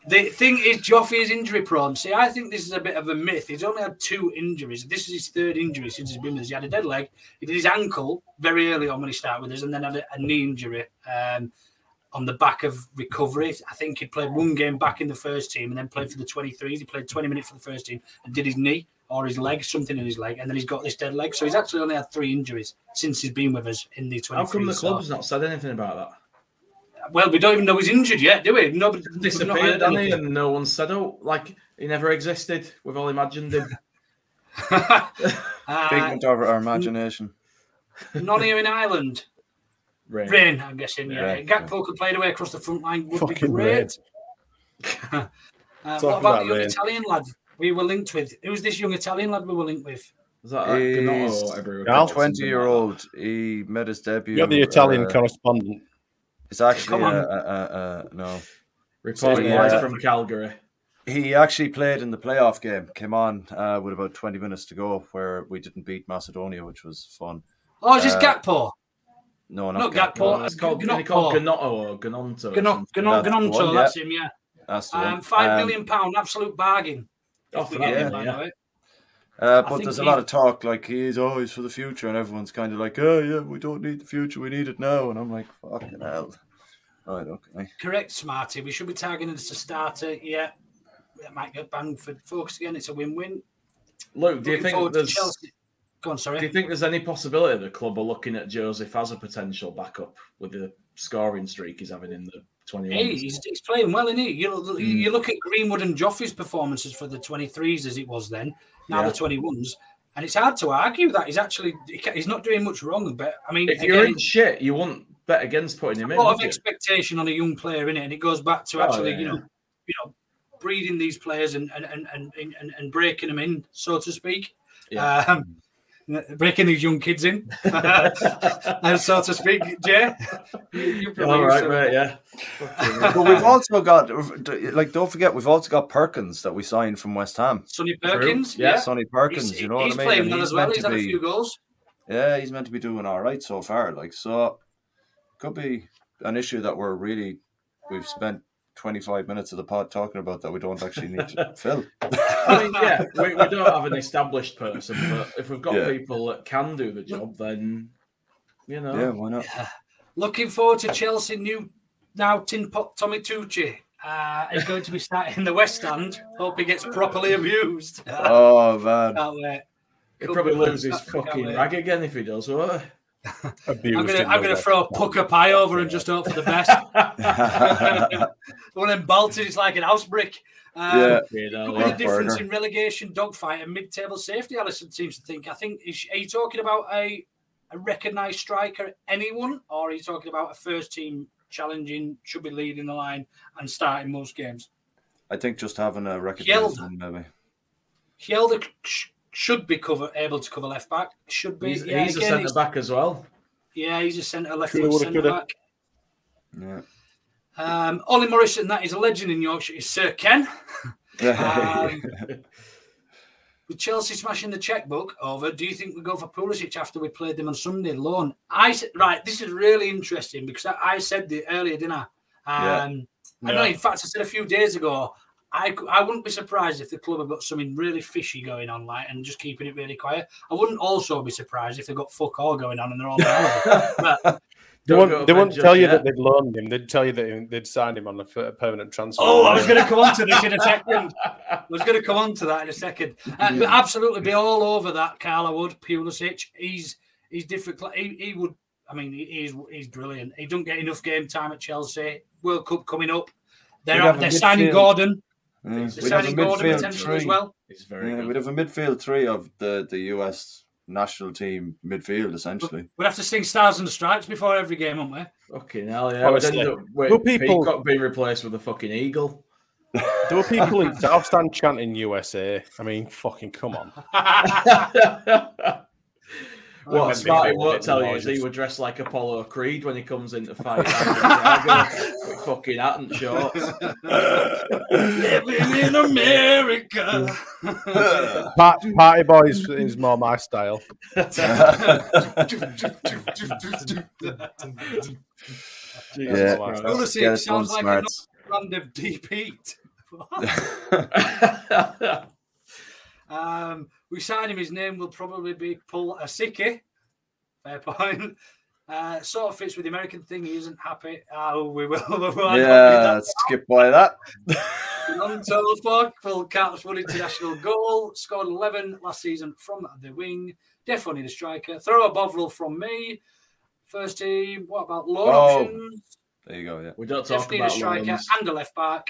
The thing is, Joffy is injury prone. See, I think this is a bit of a myth. He's only had 2 injuries. This is his 3rd injury since he's been with us. He had a dead leg. He did his ankle very early on when he started with us, and then had a knee injury on the back of recovery. I think he played 1 game back in the first team, and then played for the 23s. He played 20 minutes for the first team, and did his knee. Or his leg, something in his leg, and then he's got this dead leg. So he's actually only had 3 injuries since he's been with us in the 23. How come the club's not said anything about that? Well, we don't even know he's injured yet, do we? Nobody disappeared, hasn't he? And no one said, "Oh, like he never existed." We've all imagined him. Figment of our imagination. Not here in Ireland. Rain, I'm guessing. Yeah, Gakpo could play the way across the front line. Would fucking be great. What about the young Italian lad? We were linked with. Who's this young Italian lad we were linked with? Is that a 20-year-old? He made his debut. You're the Italian correspondent. It's actually no. Reporting live from Calgary. He actually played in the playoff game. Came on with about 20 minutes to go, where we didn't beat Macedonia, which was fun. Oh, is this Gakpo? No, not Gakpo. It's called Gnotto or Gnonto. Gnonto. That's him. Yeah. That's £5 million, absolute bargain. Oh, yeah, But there's a lot of talk, like, he's always for the future, and everyone's kind of like, oh, yeah, we don't need the future, we need it now. And I'm like, fucking hell. Right, okay. Correct, Smarty. We should be targeting as a starter, yeah. That might get Bamford focused again. It's a win-win. Luke, do you think there's... Go on, sorry. Do you think there's any possibility the club are looking at Joseph as a potential backup with the scoring streak he's having in the 21? Hey, he's playing well, isn't he? You look at Greenwood and Joffy's performances for the 23s as it was then, now the 21s, and it's hard to argue that he's not doing much wrong. But I mean, if you're in shit, you wouldn't bet against putting him in. A lot of expectation on a young player, innit? And it goes back to breeding these players and breaking them in, so to speak. Yeah. Breaking these young kids in, so to speak, Jay. All right, mate, yeah. But we've also got, like, don't forget, we've also got Perkins that we signed from West Ham. Sonny Perkins, yeah. Sonny Perkins, you know what I mean? He's playing well as well. He's had a few goals. Yeah, he's meant to be doing all right so far. Like, so could be an issue that we've spent 25 minutes of the pod talking about that we don't actually need to fill. I mean, yeah, we don't have an established person, but if we've got people that can do the job, then, you know. Yeah, why not? Yeah. Looking forward to Chelsea now tin pot Tommy Tucci is going to be starting in the West End. Hope he gets properly abused. Oh, man. Can't wait. He'll probably lose his fucking rag again if he does, won't he? I'm gonna throw a pucker pie over and just hope for the best. One of them Balters, it's like an house brick. The difference in relegation dogfight and mid-table safety, Alisson seems to think. I think, are you talking about a recognised striker, anyone? Or are you talking about a first-team challenging, should be leading the line and starting most games? I think just having a recognised one, maybe. Gelhardt should be able to cover left back. Should be. He's a centre back as well. Yeah, he's a centre left centre back. Yeah. Ollie Morrison, that is a legend in Yorkshire, is Sir Ken. With Chelsea smashing the chequebook over, do you think we go for Pulisic after we played them on Sunday loan? This is really interesting because I said it earlier, didn't I? I know. In fact, I said a few days ago. I wouldn't be surprised if the club have got something really fishy going on, like, and just keeping it really quiet. I wouldn't also be surprised if they've got fuck all going on and they're all but They wouldn't tell you that they'd loaned him. They'd tell you that they'd signed him on a permanent transfer. Oh, I was going to come on to this in a second. But absolutely be all over that, Karl. I would. Pulisic, he's difficult. He would. I mean, he's brilliant. He doesn't get enough game time at Chelsea. World Cup coming up. They're signing Gordon. They're signing Gordon potentially as well. It's very good. We'd have a midfield three of the US national team midfield, essentially. We'd have to sing Stars and Stripes before every game, wouldn't we? Fucking hell, yeah. Peacock being replaced with a fucking eagle. There were people in South Stand chanting USA. I mean, fucking come on. What Smarty won't tell you is he would dress like Apollo Creed when he comes into fight. With fucking hat and shorts. Living in America. Party Boys is more my style. Honestly, it sounds like a brand of Deep Heat. We signed him. His name will probably be Pulisic. Fair point. Sort of fits with the American thing. He isn't happy. Oh, we will. Yeah, let's skip by that. Untold full caps, one international goal. Scored 11 last season from the wing. Definitely the striker. Throw a Bovril from me. First team. What about loan options? There you go. Yeah, we don't talk about a striker loans. And a left back.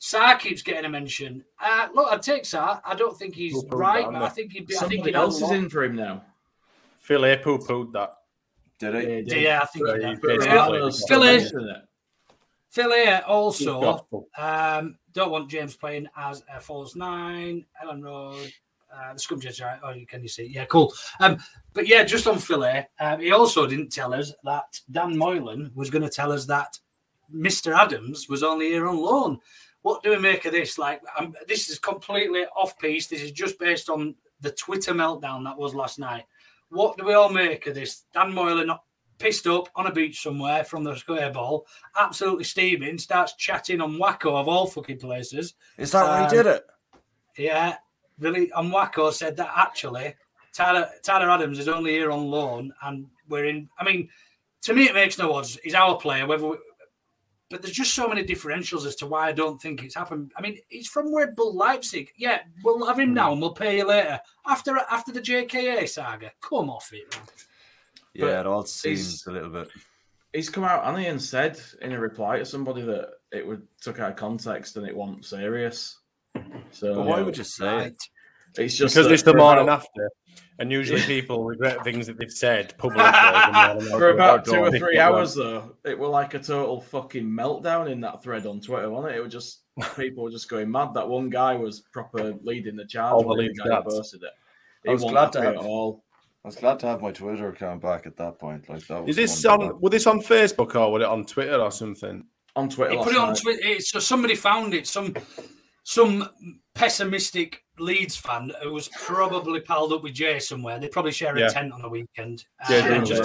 Sarr keeps getting a mention. Look, I'd take Sarr. I don't think he's right, but I think he'd be. Somebody else is in for him now. Philly poo-pooed that. Did he? Yeah, I think he did. Philly also don't want James playing as a false nine. Ellen Road, the scrum judge, right? Oh, can you see? Yeah, cool. But yeah, just on Philly, he also didn't tell us that Dan Moylan was going to tell us that Mr. Adams was only here on loan. What do we make of this? Like, this is completely off piece. This is just based on the Twitter meltdown that was last night. What do we all make of this? Dan Moylan pissed up on a beach somewhere from the square ball, absolutely steaming, starts chatting on Wacko of all fucking places. Is that where he did it? Yeah. on Wacko said that actually Tyler Adams is only here on loan and we're in. I mean, to me, it makes no odds. He's our player, but there's just so many differentials as to why I don't think it's happened. I mean, he's from Red Bull Leipzig. Yeah, we'll have him now and we'll pay you later. After the JKA saga, come off it. Yeah, but it all seems a little bit. He's come out, hasn't he, and said in a reply to somebody that it would took out of context and it wasn't serious. So but why would you say it? It's just because it's the morning after, and usually people regret things that they've said publicly. For about 2 or 3 hours, though, it were like a total fucking meltdown in that thread on Twitter, wasn't it? It was just people were just going mad. That one guy was proper leading the charge when the guy posted it. He wasn't happy at all. I was glad to have my Twitter account back at that point. Like that. Is this on? Was this on Facebook or was it on Twitter or something? On Twitter. He put it on Twitter. So somebody found it. Some pessimistic Leeds fan who was probably palled up with Jay somewhere. They probably share a tent on a weekend and just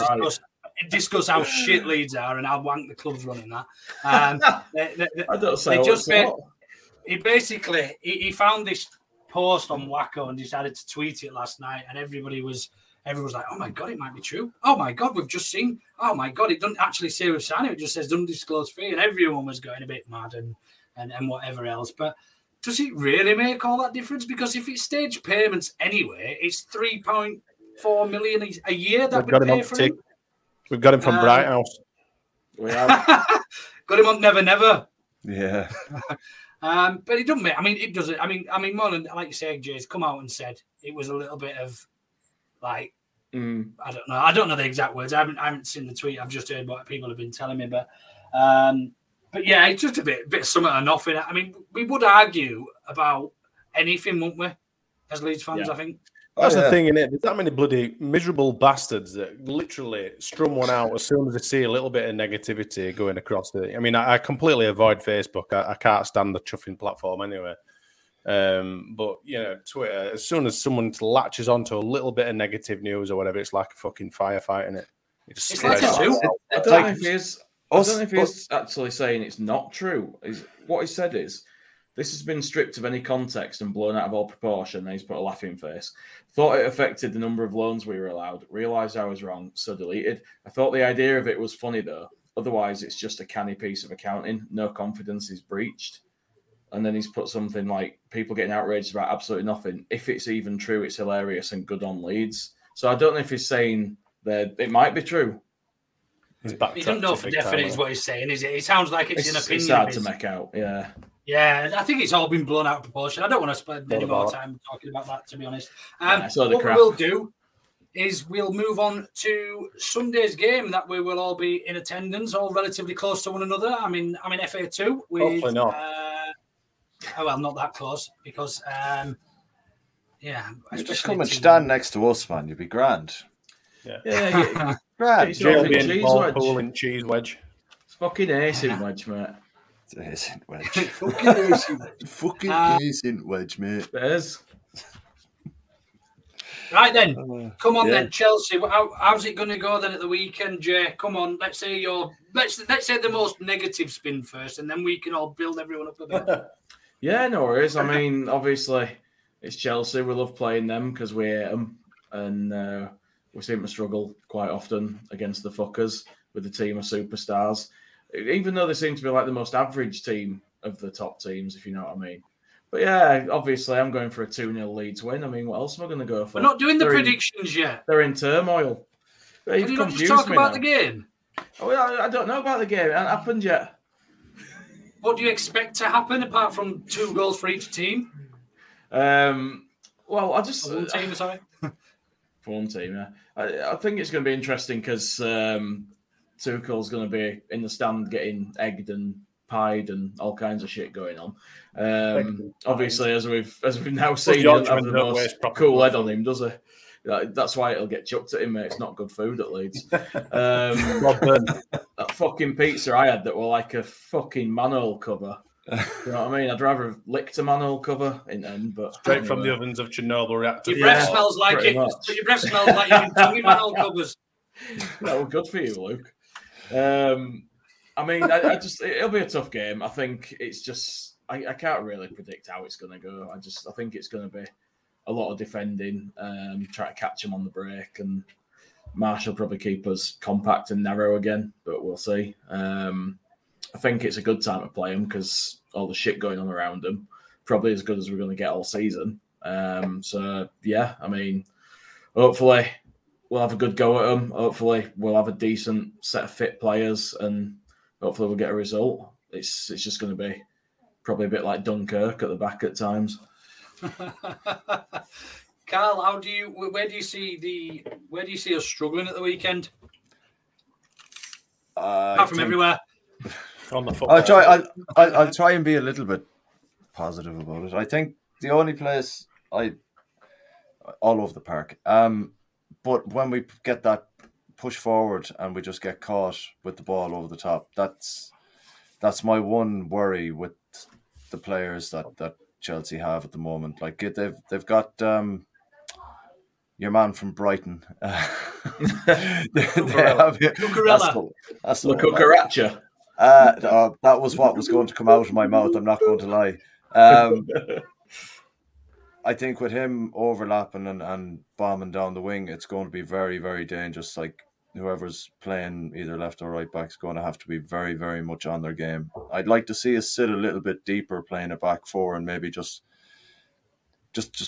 discuss how shit Leeds are and how wank the club's running that. I don't say what's up. He basically he found this post on Wacko and decided to tweet it last night, and everyone's like, "Oh my god, it might be true. Oh my god, we've just seen. Oh my god, it doesn't actually say we've signed it. It just says don't disclose fee." And everyone was going a bit mad and whatever else, but. Does it really make all that difference? Because if it's stage payments anyway, it's $3.4 million a year that we pay for him. We've got him from Bright House. We have got him on Never Never. Yeah. But it doesn't. It doesn't. More than like you say, Jay's come out and said it was a little bit of like I don't know. I don't know the exact words. I haven't seen the tweet. I've just heard what people have been telling me, but. But yeah, it's just a bit of something and nothing. We would argue about anything, wouldn't we, as Leeds fans, I think. That's the thing, innit? There's that many bloody miserable bastards that literally strum one out as soon as they see a little bit of negativity going across. I completely avoid Facebook. I can't stand the chuffing platform anyway. But, Twitter, as soon as someone latches onto a little bit of negative news or whatever, it's like a fucking firefight, innit? It's like a zoo. I don't know if it is. I don't know if he's actually saying it's not true. What he said is, this has been stripped of any context and blown out of all proportion. And he's put a laughing face. Thought it affected the number of loans we were allowed. Realised I was wrong, so deleted. I thought the idea of it was funny, though. Otherwise, it's just a canny piece of accounting. No confidence is breached. And then he's put something like, people getting outraged about absolutely nothing. If it's even true, it's hilarious and good on Leeds. So I don't know if he's saying that it might be true. He doesn't know for definite is what he's saying, is it? It sounds like it's an opinion. It's hard to make out, yeah. Yeah, I think it's all been blown out of proportion. I don't want to spend any more time talking about that, to be honest. What we'll do is we'll move on to Sunday's game that we will all be in attendance, all relatively close to one another. I'm in FA2. Hopefully not. Not that close, because, You just come and stand next to us, man. You'd be grand. Yeah. Brad, cheese wedge. It's fucking acing wedge, mate. It's acing wedge. Fucking acing wedge, mate. It is. Right then, come on then, Chelsea. How's it going to go then at the weekend, Jay? Come on, let's say let's say the most negative spin first, and then we can all build everyone up a bit. Yeah, no worries. Obviously, it's Chelsea. We love playing them because we hate them, and. We seem to struggle quite often against the fuckers with a team of superstars, even though they seem to be like the most average team of the top teams, if you know what I mean. But yeah, obviously I'm going for a 2-0 Leeds win. What else am I going to go for? We're not doing the predictions yet. They're in turmoil. You've confused me now. Can you not just talk about the game? I don't know about the game. It hasn't happened yet. What do you expect to happen apart from 2 goals for each team? One team, yeah. I think it's going to be interesting because Tuchel's going to be in the stand getting egged and pied and all kinds of shit going on. Obviously, as we've now seen, he doesn't have the most cool head on him, does he? That's why it'll get chucked at him, mate. It's not good food at Leeds. That fucking pizza I had that were like a fucking manhole cover. You know what I mean? I'd rather have licked a manhole cover in the end, but straight from the ovens of Chernobyl reactor. Your breath smells like you can tongue manhole covers. That was good for you, Luke. It'll be a tough game. I think it's just I can't really predict how it's going to go. I think it's going to be a lot of defending, try to catch them on the break, and Marsh will probably keep us compact and narrow again, but we'll see. I think it's a good time to play them because all the shit going on around them, probably as good as we're going to get all season. So, yeah, I mean, hopefully we'll have a good go at them. Hopefully we'll have a decent set of fit players, and hopefully we'll get a result. It's just going to be probably a bit like Dunkirk at the back at times. Karl, where do you see us struggling at the weekend? Everywhere. From the football. I'll try and be a little bit positive about it. I think the only place all over the park. But when we get that push forward and we just get caught with the ball over the top, that's my one worry with the players that Chelsea have at the moment. Like they've got your man from Brighton. Cucaracha. That was what was going to come out of my mouth. I'm not going to lie. I think with him overlapping and bombing down the wing, it's going to be very, very dangerous. Like whoever's playing either left or right back is going to have to be very, very much on their game. I'd like to see us sit a little bit deeper playing a back four and maybe just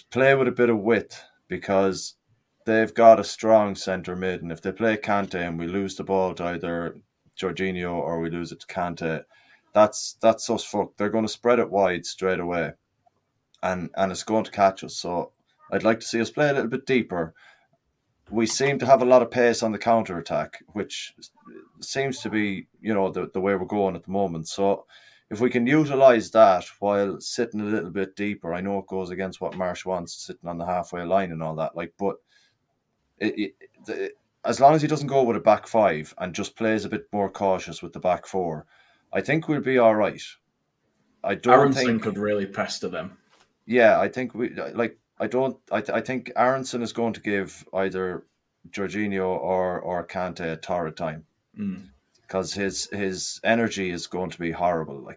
play with a bit of width, because they've got a strong centre mid. And if they play Kante and we lose the ball to either Jorginho or we lose it to Kante, that's us fucked. They're going to spread it wide straight away. And it's going to catch us. So I'd like to see us play a little bit deeper. We seem to have a lot of pace on the counter-attack, which seems to be, the way we're going at the moment. So if we can utilise that while sitting a little bit deeper, I know it goes against what Marsh wants, sitting on the halfway line and all that. But as long as he doesn't go with a back five and just plays a bit more cautious with the back four, I think we'll be all right. Aaronson could really pester them. Yeah, I think I think Aaronson is going to give either Jorginho or Kante a torrid time, because his energy is going to be horrible.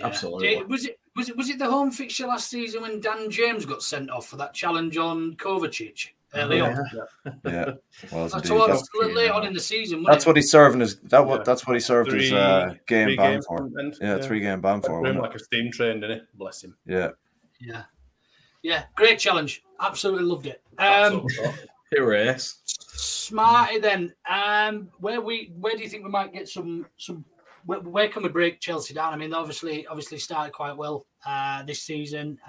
Absolutely. Was it the home fixture last season when Dan James got sent off for that challenge on Kovacic? Late on in the season. That's what he's serving his. That's what he served his game ban for. Yeah, 3-game ban for. Like a steam train, didn't it? Bless him. Yeah. Great challenge. Absolutely loved it. Smarty then. Where do you think we might get some? Where can we break Chelsea down? I mean, obviously started quite well this season.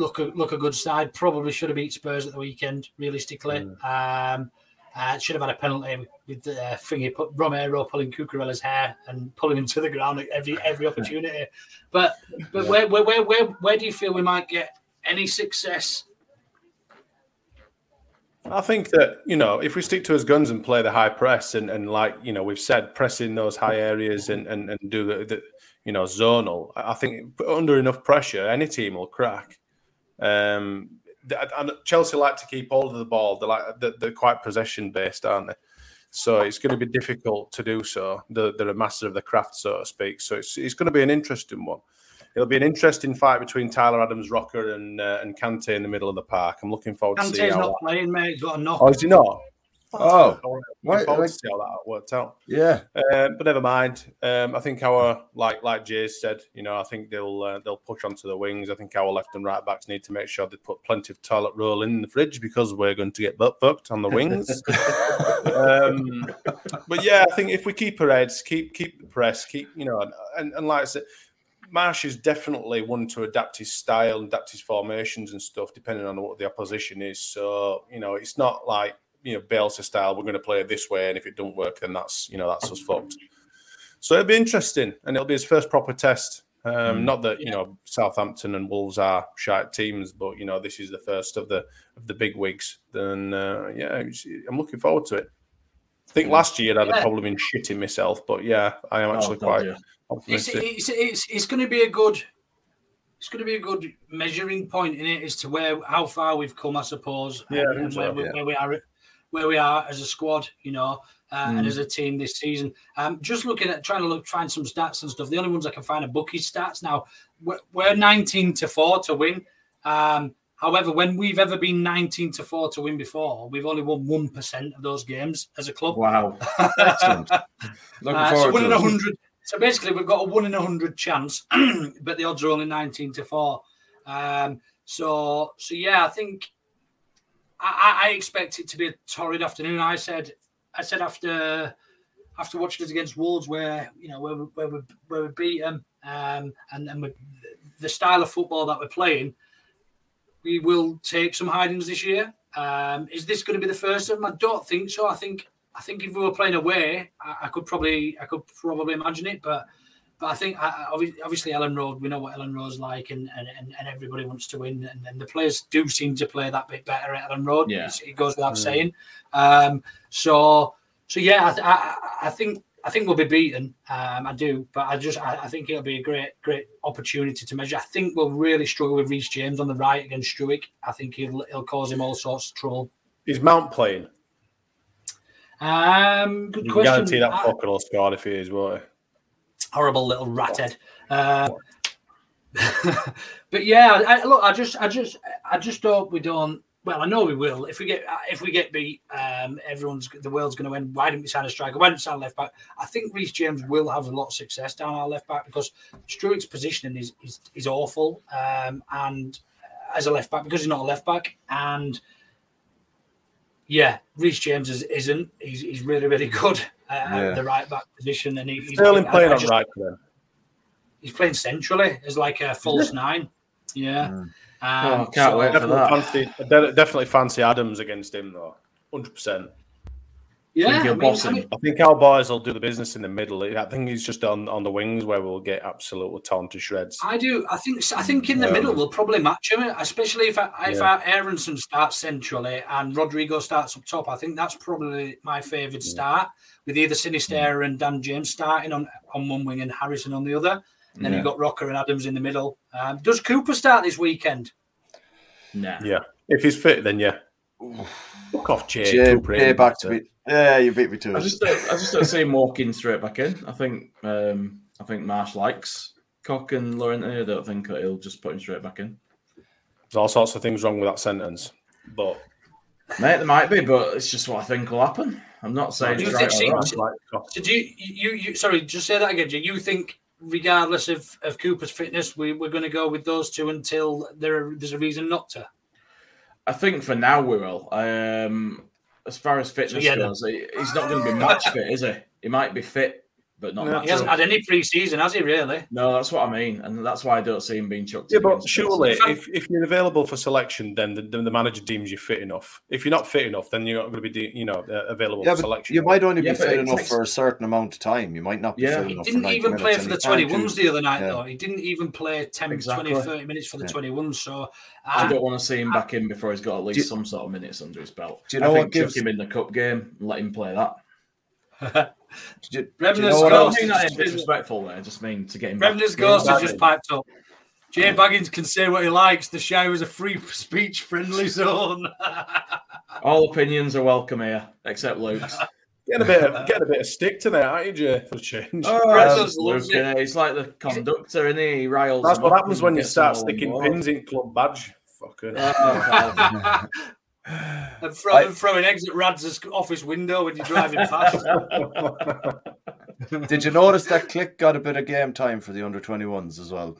Look a good side. Probably should have beat Spurs at the weekend, realistically. Should have had a penalty with the thingy, put Romero pulling Cucurella's hair and pulling him to the ground at every opportunity. But where do you feel we might get any success? I think that, if we stick to his guns and play the high press and we've said, press in those high areas and do the zonal, I think under enough pressure, any team will crack. And Chelsea like to keep hold of the ball. They're quite possession based, aren't they? So it's going to be difficult to do so. They're a master of the craft, so to speak. So it's going to be an interesting one. It'll be an interesting fight between Tyler Adams, Rocker, and Kante in the middle of the park. I'm looking forward to seeing how. Kante's not playing, mate. He's got a knock. Oh, is he not? Oh, I'm to see how that worked out. Yeah, but never mind. I think our like Jay said, I think they'll push onto the wings. I think our left and right backs need to make sure they put plenty of toilet roll in the fridge, because we're going to get butt fucked on the wings. But yeah, I think if we keep our heads, keep the press, and like I said, Marsh is definitely one to adapt his style and adapt his formations and stuff depending on what the opposition is. So it's not like. Bielsa style, we're going to play it this way, and if it don't work, then that's us fucked. So it'll be interesting, and it'll be his first proper test. Not that Southampton and Wolves are shite teams, but this is the first of the big wigs. Then I'm looking forward to it. I think last year I'd have probably been shitting myself, but I am actually quite. It's going to be a good. It's going to be a good measuring point in it as to how far we've come, I suppose, and where we are as a squad. and as a team this season. Just looking at trying to find some stats and stuff. The only ones I can find are bookies stats. Now we're 19-4 to win. However, when we've ever been 19-4 to win before, we've only won 1% of those games as a club. Wow. Excellent. So winning 100. So basically, we've got a 1 in 100 chance, but the odds are only 19-4. So yeah, I think I expect it to be a torrid afternoon. I said after watching us against Wolves, where we beat them, and the style of football that we're playing, we will take some hidings this year. Is this going to be the first of them? I don't think so. I think if we were playing away, I could probably imagine it. But I think obviously Ellen Road, we know what Ellen Road's like, and everybody wants to win, and the players do seem to play that bit better at Ellen Road. Yeah. It goes without saying. So yeah, I think we'll be beaten. I do, but I think it'll be a great opportunity to measure. I think we'll really struggle with Reece James on the right against Struijk. I think he'll cause him all sorts of trouble. Is Mount playing? Good you question. Guarantee that fucker will score if he is, won't he? Horrible little rathead. But yeah, look, I just hope we don't. Well, I know we will. If we get beat, the world's going to end. Why didn't we sign a striker? Why didn't we sign a left back? I think Reece James will have a lot of success down our left back because Struik's positioning is awful. And as a left back, because he's not a left back, and yeah, Reece James isn't. He's really, really good at the right back position, and he's playing on right there. He's playing centrally as like a false nine. Yeah. Mm. Can't wait for that. I definitely fancy Adams against him, though. 100%. Yeah. I think our boys will do the business in the middle. I think he's just on the wings where we'll get absolutely torn to shreds. I do. I think in the middle we'll probably match him, especially if Aaronson starts centrally and Rodrigo starts up top. I think that's probably my favourite start, with either Sinisterra and Dan James starting on one wing and Harrison on the other. And then you've got Rocker and Adams in the middle. Does Cooper start this weekend? Nah. Yeah. If he's fit, then yeah. Fuck off, Jay. Cooper back to me. Yeah, you beat me to it. I just don't see him walking straight back in. I think Marsh likes Cock and Laurenti. I don't think he'll just put him straight back in. There's all sorts of things wrong with that sentence, but mate, there might be, but it's just what I think will happen. I'm not saying. Sorry, just say that again. Do you think? Regardless of Cooper's fitness, we're going to go with those two until there's a reason not to. I think for now we will. As far as fitness goes, he's not going to be match fit, is he? He might be fit, but not match fit. He hasn't had any pre-season, has he, really? No, that's what I mean. And that's why I don't see him being chucked in. Yeah, but surely, if you're available for selection, then the manager deems you fit enough. If you're not fit enough, then you're not going to be available for selection. You might only be fit enough for a certain amount of time. You might not be fit enough. He didn't even play for the 21s the other night, though. He didn't even play 10, 20, 30 minutes for the 21s. So I don't want to see him back in before he's got at least some sort of minutes under his belt. Do you know what gives him in the cup game and let him play that? I just mean to get him. Bremner's ghost has just piped up. Jay Baggins can say what he likes. The show is a free speech friendly zone. All opinions are welcome here, except Luke's. Get a bit of stick to that, aren't you, Jay? For a change. He's like the conductor, isn't he? He riles. That's what happens when you start sticking pins in club badge. Fucking. And throwing eggs at Rad's office window when you're driving past. Did you notice that Click got a bit of game time for the under-21s as well?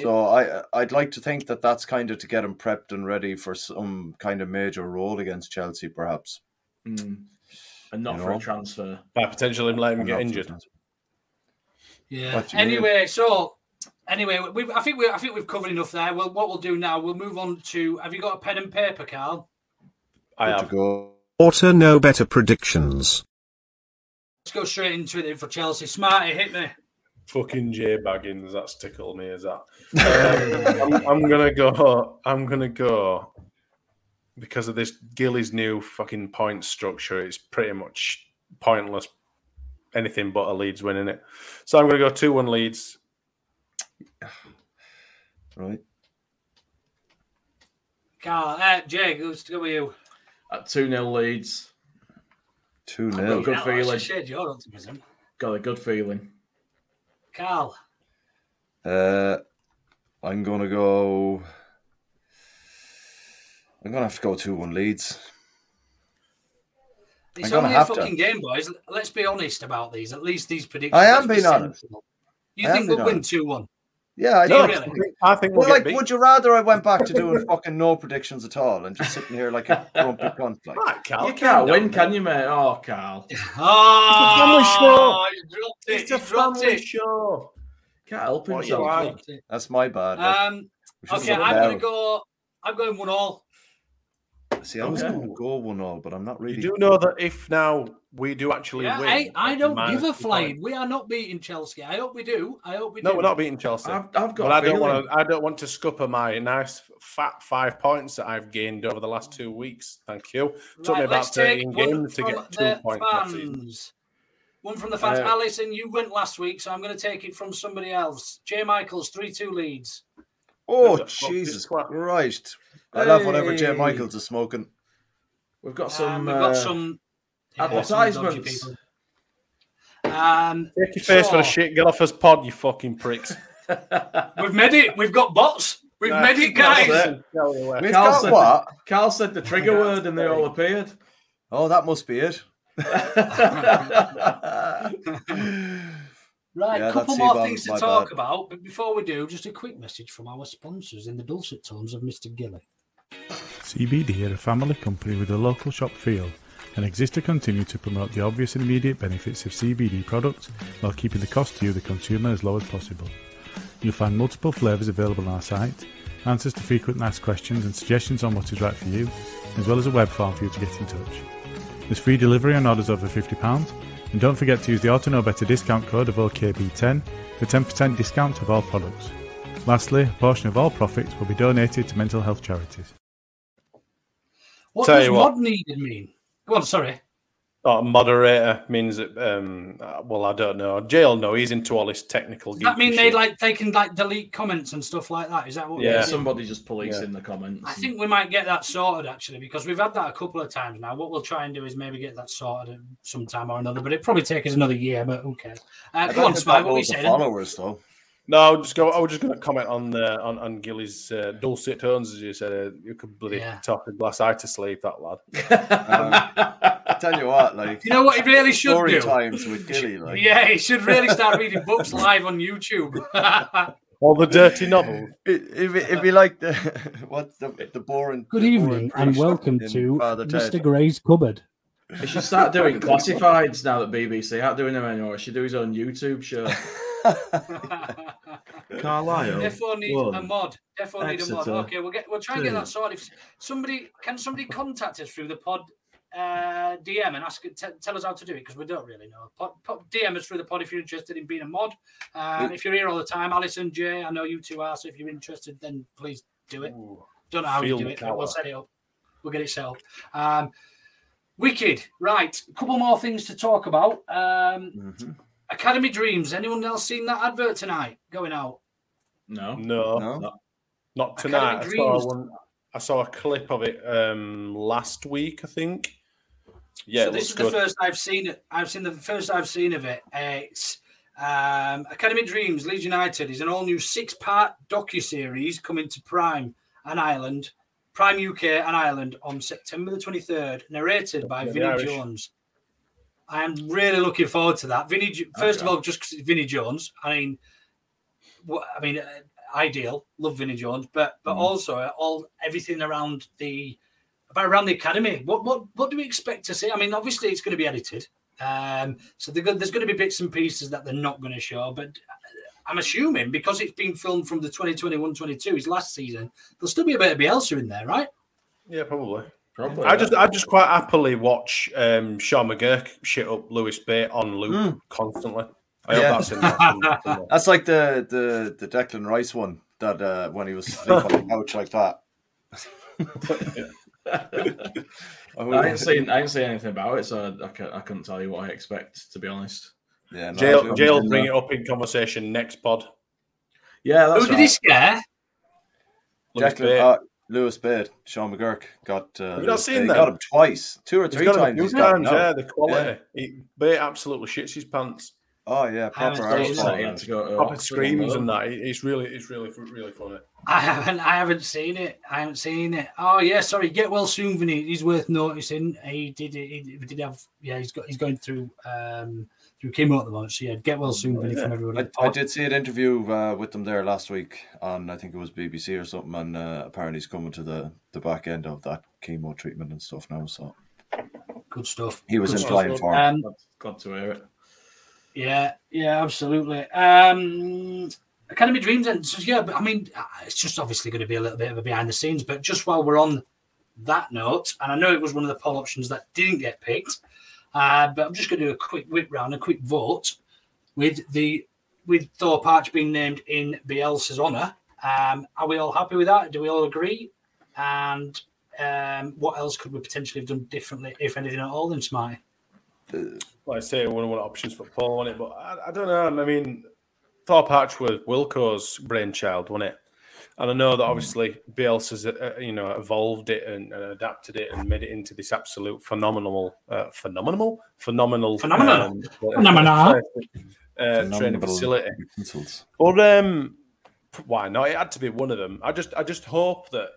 So I'd like to think that that's kind of to get him prepped and ready for some kind of major role against Chelsea, perhaps. Mm. And not for a transfer. By potentially letting him get injured. Yeah. Anyway, I think we've covered enough there. Well, what we'll do now, we'll move on to. Have you got a pen and paper, Karl? I have. Auto no better predictions. Let's go straight into it for Chelsea. Smarty, hit me. Fucking Jay Baggins, that's tickled me as that. I'm gonna go because of this Gilly's new fucking point structure. It's pretty much pointless. Anything but a Leeds win, innit? So I'm gonna go 2-1 Leeds. Right, Carl, Jay, let's go with you. 2-0 Leeds. 2-0. Got a good feeling. Shared your optimism. Got a good feeling. Carl. I'm going to go... I'm going to have to go 2-1 Leeds. It's only a fucking game, boys. Let's be honest about these. At least these predictions. I am being honest. You think we'll win 2-1? Yeah, I do. Really? I think we'll get beat. Would you rather I went back to doing fucking no predictions at all and just sitting here like a grumpy cunt? Like, Carl, you can't win, can you, mate? Oh, Carl. Oh, it's a family show. Can't help himself. That's my bad. Okay, I'm going to go. I'm going 1-1. See, I was going to go 1-1, but I'm not really. You do know that if now we do actually win, I don't give a flying. We are not beating Chelsea. I hope we do. No, we're not beating Chelsea. I don't want to scupper my nice fat 5 points that I've gained over the last 2 weeks. Thank you. It took me about 13 games to get 2 points. One from the fans. Alison, you went last week, so I'm going to take it from somebody else. Jay Michaels, 3-2 Leeds. Oh, Jesus Christ. I love whatever Jay Michaels is smoking. We've got some advertisements. Take your face for a shit. Get off his pod, you fucking pricks. We've made it. We've got bots. We've made it, guys. We've got what? Carl said the trigger word and they all appeared. Oh, that must be it. Right, a couple more things to talk about, but before we do, just a quick message from our sponsors in the dulcet tones of Mr. Gilly. CBD are a family company with a local shop feel and exist to continue to promote the obvious and immediate benefits of CBD products while keeping the cost to you, the consumer, as low as possible. You'll find multiple flavours available on our site, answers to frequent asked questions and suggestions on what is right for you, as well as a web form for you to get in touch. There's free delivery on orders over £50, and don't forget to use the AutoKnowBetter discount code of OKB10 for 10% discount of all products. Lastly, a portion of all profits will be donated to mental health charities. What does mod needed mean? Go on, sorry. Oh, moderator means that, well, I don't know. Jay'll know, he's into all this technical. Does that mean they can like delete comments and stuff like that? Is that what we're doing? Somebody just policing the comments. I think we might get that sorted actually, because we've had that a couple of times now. What we'll try and do is maybe get that sorted at some time or another, but it'd probably take us another year, but who cares? Go on, Spy, what were you saying? Followers, though. No, I was just going to comment on Gilly's dulcet tones, as you said. You could bloody talk a glass eye to sleep, that lad. I tell you what, like... You know what he really should do? Story times with Gilly, like... Yeah, he should really start reading books live on YouTube. Or the dirty novel. It'd be like the boring... Good evening and welcome to Mr. Gray's Cupboard. He should start doing classifieds now that BBC aren't doing them anymore. He should do his own YouTube show. Carlisle. Defo need a mod. Okay, we'll try and get that sorted. If somebody contact us through the pod DM and ask tell us how to do it, because we don't really know. DM us through the pod if you're interested in being a mod. If you're here all the time, Alison, Jay, I know you two are. So if you're interested, then please do it. Ooh, don't know how to do it. But we'll set it up. We'll get it set up. Wicked. Right, a couple more things to talk about. Academy Dreams. Anyone else seen that advert tonight going out? No. Not tonight. I saw a clip of it last week, I think. Yeah. So this is the first I've seen it. It's Academy Dreams, Leeds United is an all-new 6-part docuseries coming to Prime UK and Ireland on September the 23rd, narrated by Vinnie Jones. I am really looking forward to that. First of all, just because it's Vinnie Jones. Ideal. Love Vinnie Jones, but also everything around the academy. What do we expect to see? I mean, obviously it's going to be edited, so there's going to be bits and pieces that they're not going to show. But I'm assuming because it's been filmed from the 2021-22, his last season, there'll still be a bit of Bielsa in there, right? Yeah, probably. I just quite happily watch Sean McGurk shit up Lewis Bate on loop constantly. I hope that's in there. That's like the Declan Rice one that when he was sleeping on the couch like that. I didn't see anything about it, so I couldn't tell you what I expect, to be honest. Yeah, no, Jay'll bring it up in conversation next pod. Yeah, that's right. Who did he scare? Lewis Bate. Lewis Bate, Sean McGurk got. Have you not seen that? Got him twice, two or three times. He's got him. Yeah, the quality. Yeah. Bate absolutely shits his pants. Oh yeah, proper Irish, proper screams and that. It's really funny. I haven't seen it. Oh yeah, sorry. Get well soon, Vinny. He's worth noticing. He did have. Yeah, he's going through. Through chemo at the moment, so yeah, get well soon, Vinny, from everyone. I did see an interview with them there last week on, I think it was BBC or something, and apparently he's coming to the back end of that chemo treatment and stuff now, so. Good stuff. He was in flying form. Glad to hear it. Yeah, absolutely. Academy Dreams, and so yeah, but I mean, it's just obviously going to be a little bit of a behind the scenes, but just while we're on that note, and I know it was one of the poll options that didn't get picked, but I'm just going to do a quick whip round, a quick vote with Thorpe Arch being named in Bielsa's honour. Are we all happy with that? Do we all agree? And what else could we potentially have done differently, if anything at all, then Smarty? Like I say, one of the options for Paul on it, but I don't know. I mean, Thorpe Arch was Wilco's brainchild, wasn't it? And I know that obviously Bielsa's evolved it and adapted it and made it into this absolute phenomenal training facility. But why not? It had to be one of them. I just hope that,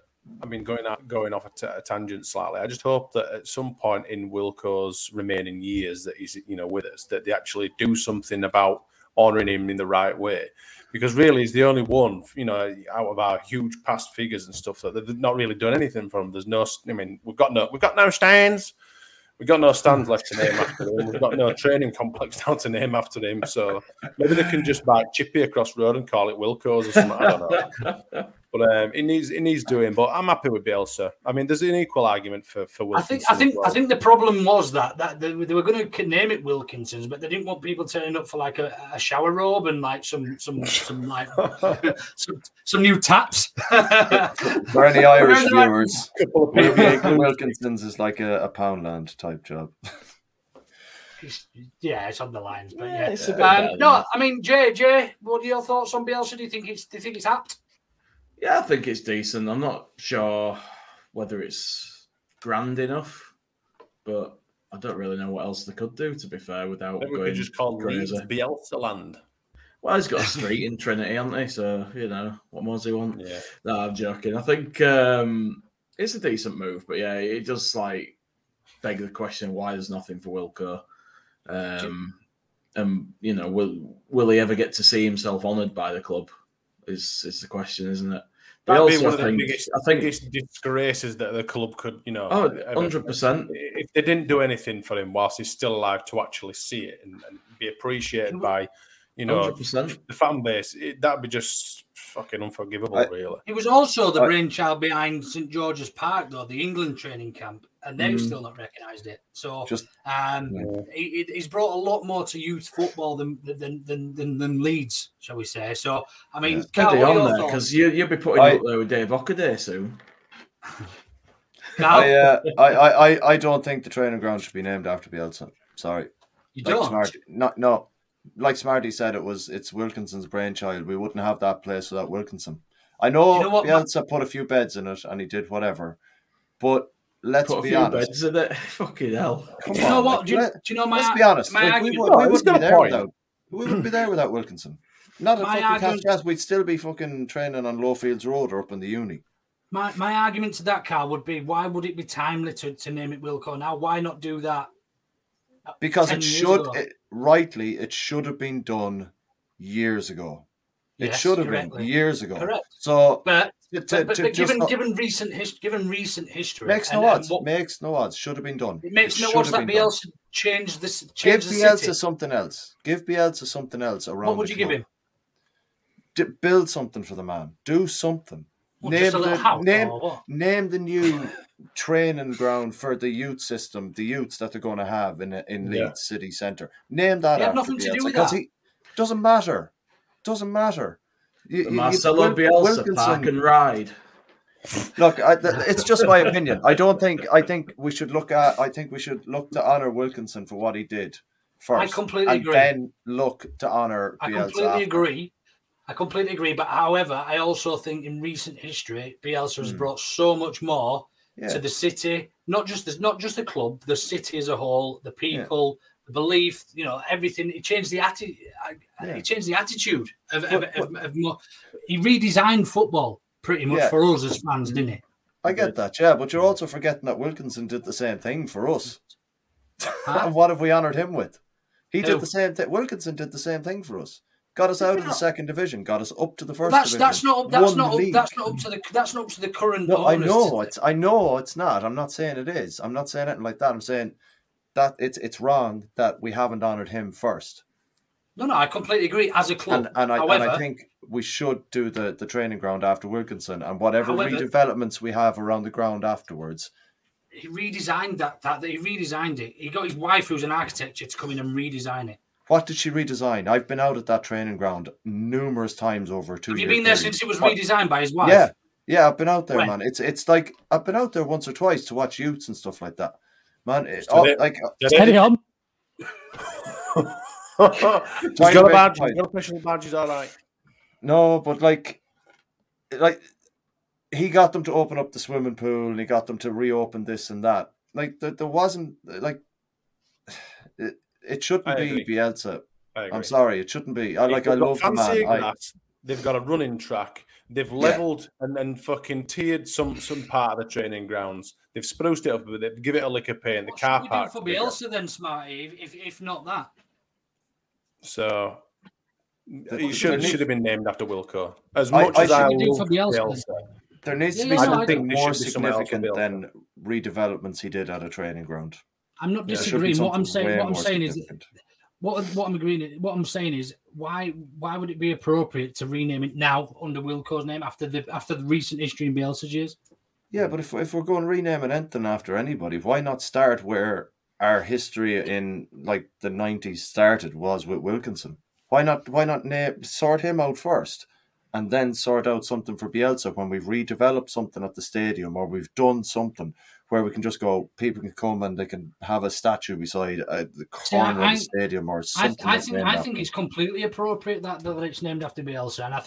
I mean, going off a tangent slightly, I just hope that at some point in Wilco's remaining years that he's with us, that they actually do something about honouring him in the right way. Because really, he's the only one, out of our huge past figures and stuff that they've not really done anything for him. There's no, I mean, we've got no stands left to name after him. We've got no training complex now to name after him. So maybe they can just buy Chippy across the road and call it Wilco's or something. I don't know. But it needs doing. But I'm happy with Bielsa. I mean, there's an equal argument for Wilkinson. I think the problem was that they were going to name it Wilkinson's, but they didn't want people turning up for like a shower robe and like some like some new taps. For any Irish viewers, Wilkinson's is like a Poundland type job. Yeah, it's on the lines, but yeah. It's a bit no, I mean, Jay, what are your thoughts on Bielsa? Do you think it's apt? Yeah, I think it's decent. I'm not sure whether it's grand enough, but I don't really know what else they could do, to be fair, without going crazy. We could just call it Bielsa Land. Well, he's got a street in Trinity, hasn't he? So, what more does he want? Yeah. No, I'm joking. I think it's a decent move, but yeah, it does, like, beg the question, why there's nothing for Wilco? Will he ever get to see himself honoured by the club? Is the question, isn't it? That'd be one of the biggest disgraces that the club could, 100%. If they didn't do anything for him whilst he's still alive to actually see it and be appreciated by, 100%. The fan base, that'd be just fucking unforgivable, really. It was also the brainchild behind St George's Park, though, the England training camp, and they've still not recognised it. So he's brought a lot more to youth football than Leeds, shall we say. So, I mean, because you'll be putting up there with Dave Hockaday soon. I don't think the training ground should be named after Bielsa. Sorry. You don't? Smarty, no. Like Smarty said, it's Wilkinson's brainchild. We wouldn't have that place without Wilkinson. I know, Bielsa put a few beds in it and he did whatever, but let's be honest. Fucking hell. Do you know what? Do you know my argument? Let's be honest. We wouldn't be there without Wilkinson. Not at fucking Cascas. We'd still be fucking training on Lowfields Road or up in the uni. My argument to that, Karl, would be, why would it be timely to name it Wilco now? Why not do that? Because it should have been done years ago. Correct. So... But given recent history, makes no odds. Should have been done. It makes no odds that Bielsa changed this. Give Bielsa something else around. What would you give him? Build something for the man. Do something. Name the new training ground for the youth system. The youths that they're going to have in Leeds City Centre. Name that after nothing Bielsa, to do with that. Doesn't matter. Doesn't matter. Marcelo Bielsa Park and Ride. Look, it's just my opinion. I think we should look to honour Wilkinson for what he did first. I completely agree. And then look to honour Bielsa. I completely agree. I completely agree. But however, I also think in recent history, Bielsa has brought so much more to the city, not just the club, the city as a whole, the people, the belief, you know, everything. He changed the attitude. He changed the attitude of more. He redesigned football pretty much for us as fans, didn't he? I get that, yeah, but you're also forgetting that Wilkinson did the same thing for us. And what have we honoured him with? He did the same thing. Wilkinson did the same thing for us. Got us out of the second division. Got us up to the first division. That's not up to the current. No, I know it's not. I'm not saying it is. I'm not saying anything like that. I'm saying that it's wrong that we haven't honoured him first. No, I completely agree. As a club, however, I think we should do the training ground after Wilkinson and whatever redevelopments we have around the ground afterwards. He redesigned that. He redesigned it. He got his wife, who's an architect, to come in and redesign it. What did she redesign? I've been out at that training ground numerous times over 2 years. Have you been there since it was redesigned by his wife? Yeah, I've been out there, man. It's like I've been out there once or twice to watch youths and stuff like that, man. Heading on. He's got a badge. He's got official badges, all right. No, but like he got them to open up the swimming pool, and he got them to reopen this and that. Like there wasn't it shouldn't be Bielsa. I'm sorry, it shouldn't be. I love the man. They've got a running track. They've levelled and then fucking tiered some part of the training grounds. They've spruced it up, but they've given it a lick of paint. The car park for Bielsa then, Smarty, if not that. So he should have been named after Wilco. As much as I love Bielsa, there needs to be something more significant than redevelopments he did at a training ground. I'm not disagreeing. What I'm saying is, why would it be appropriate to rename it now under Wilco's name after the recent history in Bielsa's years? Yeah, but if we're going to rename anything after anybody, why not start where our history in the 90s started, was with Wilkinson. Why not sort him out first and then sort out something for Bielsa when we've redeveloped something at the stadium or we've done something where we can just go, people can come and they can have a statue beside the corner of the stadium or something. I think it's completely appropriate that it's named after Bielsa, and I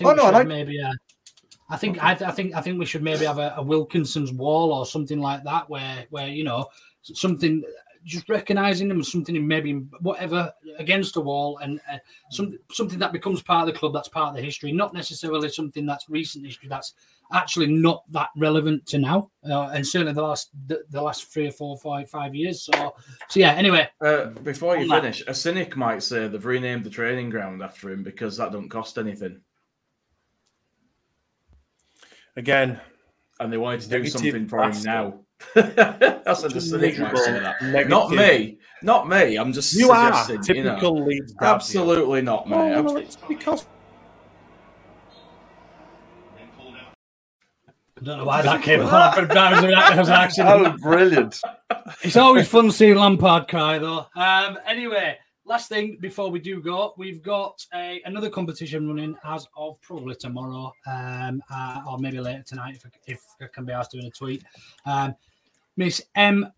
think I think we should maybe have a Wilkinson's wall or something like that where you know, something just recognising them as something, maybe whatever, against a wall, and something that becomes part of the club, that's part of the history, not necessarily something that's recent history, that's actually not that relevant to now, and certainly the last 3 or 4, 5 years. So yeah. Anyway, before you finish, a cynic might say they've renamed the training ground after him because that don't cost anything. Again, and they wanted to do something for him now. That's a cynic might say that. Negative. Not me. I'm just suggesting. Typical Leeds. Absolutely not me. No, it's because. I don't know why that came on. That was an accident. Oh, brilliant. It's always fun seeing Lampard cry, though. Anyway, last thing before we do go, we've got another competition running as of probably tomorrow, or maybe later tonight if I can be asked doing a tweet. Miss M.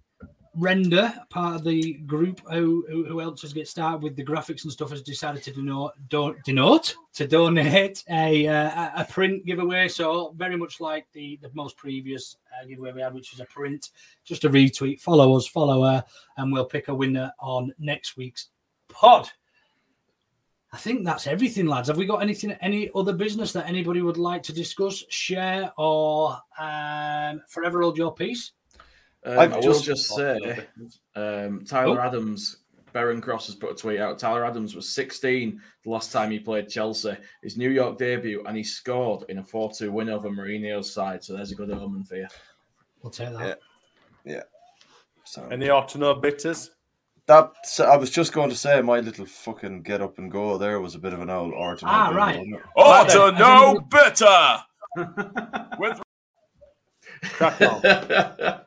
Render, part of the group who helps us get started with the graphics and stuff, has decided to donate a print giveaway. So very much like the most previous giveaway we had, which was a print, just a retweet, follow us, follow her, and we'll pick a winner on next week's pod. I think that's everything, lads. Have we got anything, any other business that anybody would like to discuss, share, or forever hold your peace? I will just say, Tyler Adams, Baron Cross has put a tweet out. Tyler Adams was 16 the last time he played Chelsea, his New York debut, and he scored in a 4-2 win over Mourinho's side. So there's a good omen for you. We'll take that. Yeah. So, any ought to know bitters? I was just going to say, my little fucking get up and go there was a bit of an old art. Ah, right. Ought to know bitter. With crack on.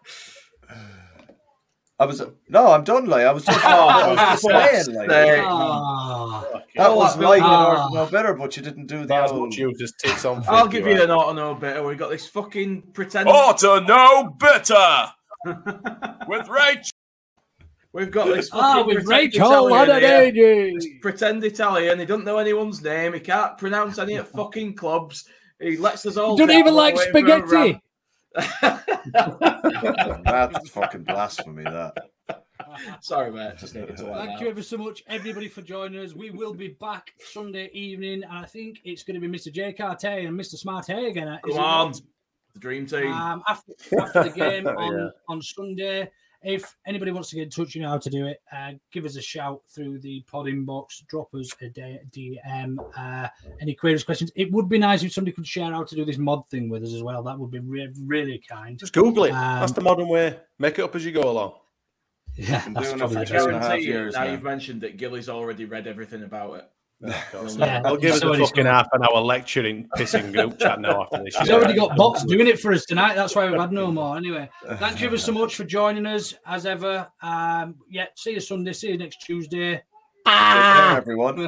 I'm done. I was just saying. That was like an ought to know better, but you didn't do that. I'll give you an ought to know better. We got this fucking pretend ought to know better with Rachel. We've got this with Rachel Italian, pretend Italian. He doesn't know anyone's name. He can't pronounce any of fucking clubs. He lets us all. Don't even like spaghetti. That's fucking blasphemy. That. Sorry, mate. Thank you ever so much, everybody, for joining us. We will be back Sunday evening. I think it's going to be Mr. Jay Cartier and Mr. Smarty again. Come on, the dream team. After the game on Sunday. If anybody wants to get in touch, you know how to do it. Give us a shout through the pod inbox. Drop us a DM. Any queries, questions? It would be nice if somebody could share how to do this mod thing with us as well. That would be really kind. Just Google it. That's the modern way. Make it up as you go along. Yeah, that's probably the guarantee. You've mentioned that Gilly's already read everything about it. Yeah, I'll give us a fucking half an hour lecture in pissing group chat now after this. He's already got bots doing it for us tonight. That's why we've had no more. Anyway, thank you ever so much for joining us as ever. See you Sunday. See you next Tuesday. Take care, everyone.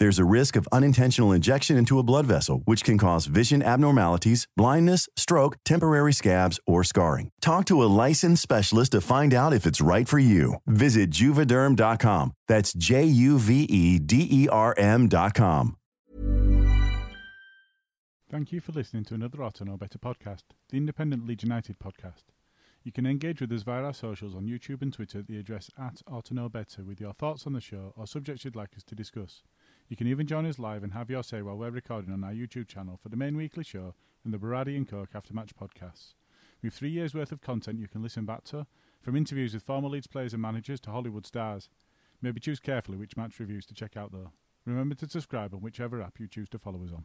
There's a risk of unintentional injection into a blood vessel, which can cause vision abnormalities, blindness, stroke, temporary scabs, or scarring. Talk to a licensed specialist to find out if it's right for you. Visit Juvederm.com. That's JUVEDERM.com. Thank you for listening to another Ought to Know Better podcast, the Independent Leeds United podcast. You can engage with us via our socials on YouTube and Twitter at the address @OughtToKnowBetter with your thoughts on the show or subjects you'd like us to discuss. You can even join us live and have your say while we're recording on our YouTube channel for the main weekly show and the Berardi & Coke after-match podcasts. We've 3 years' worth of content you can listen back to, from interviews with former Leeds players and managers to Hollywood stars. Maybe choose carefully which match reviews to check out though. Remember to subscribe on whichever app you choose to follow us on.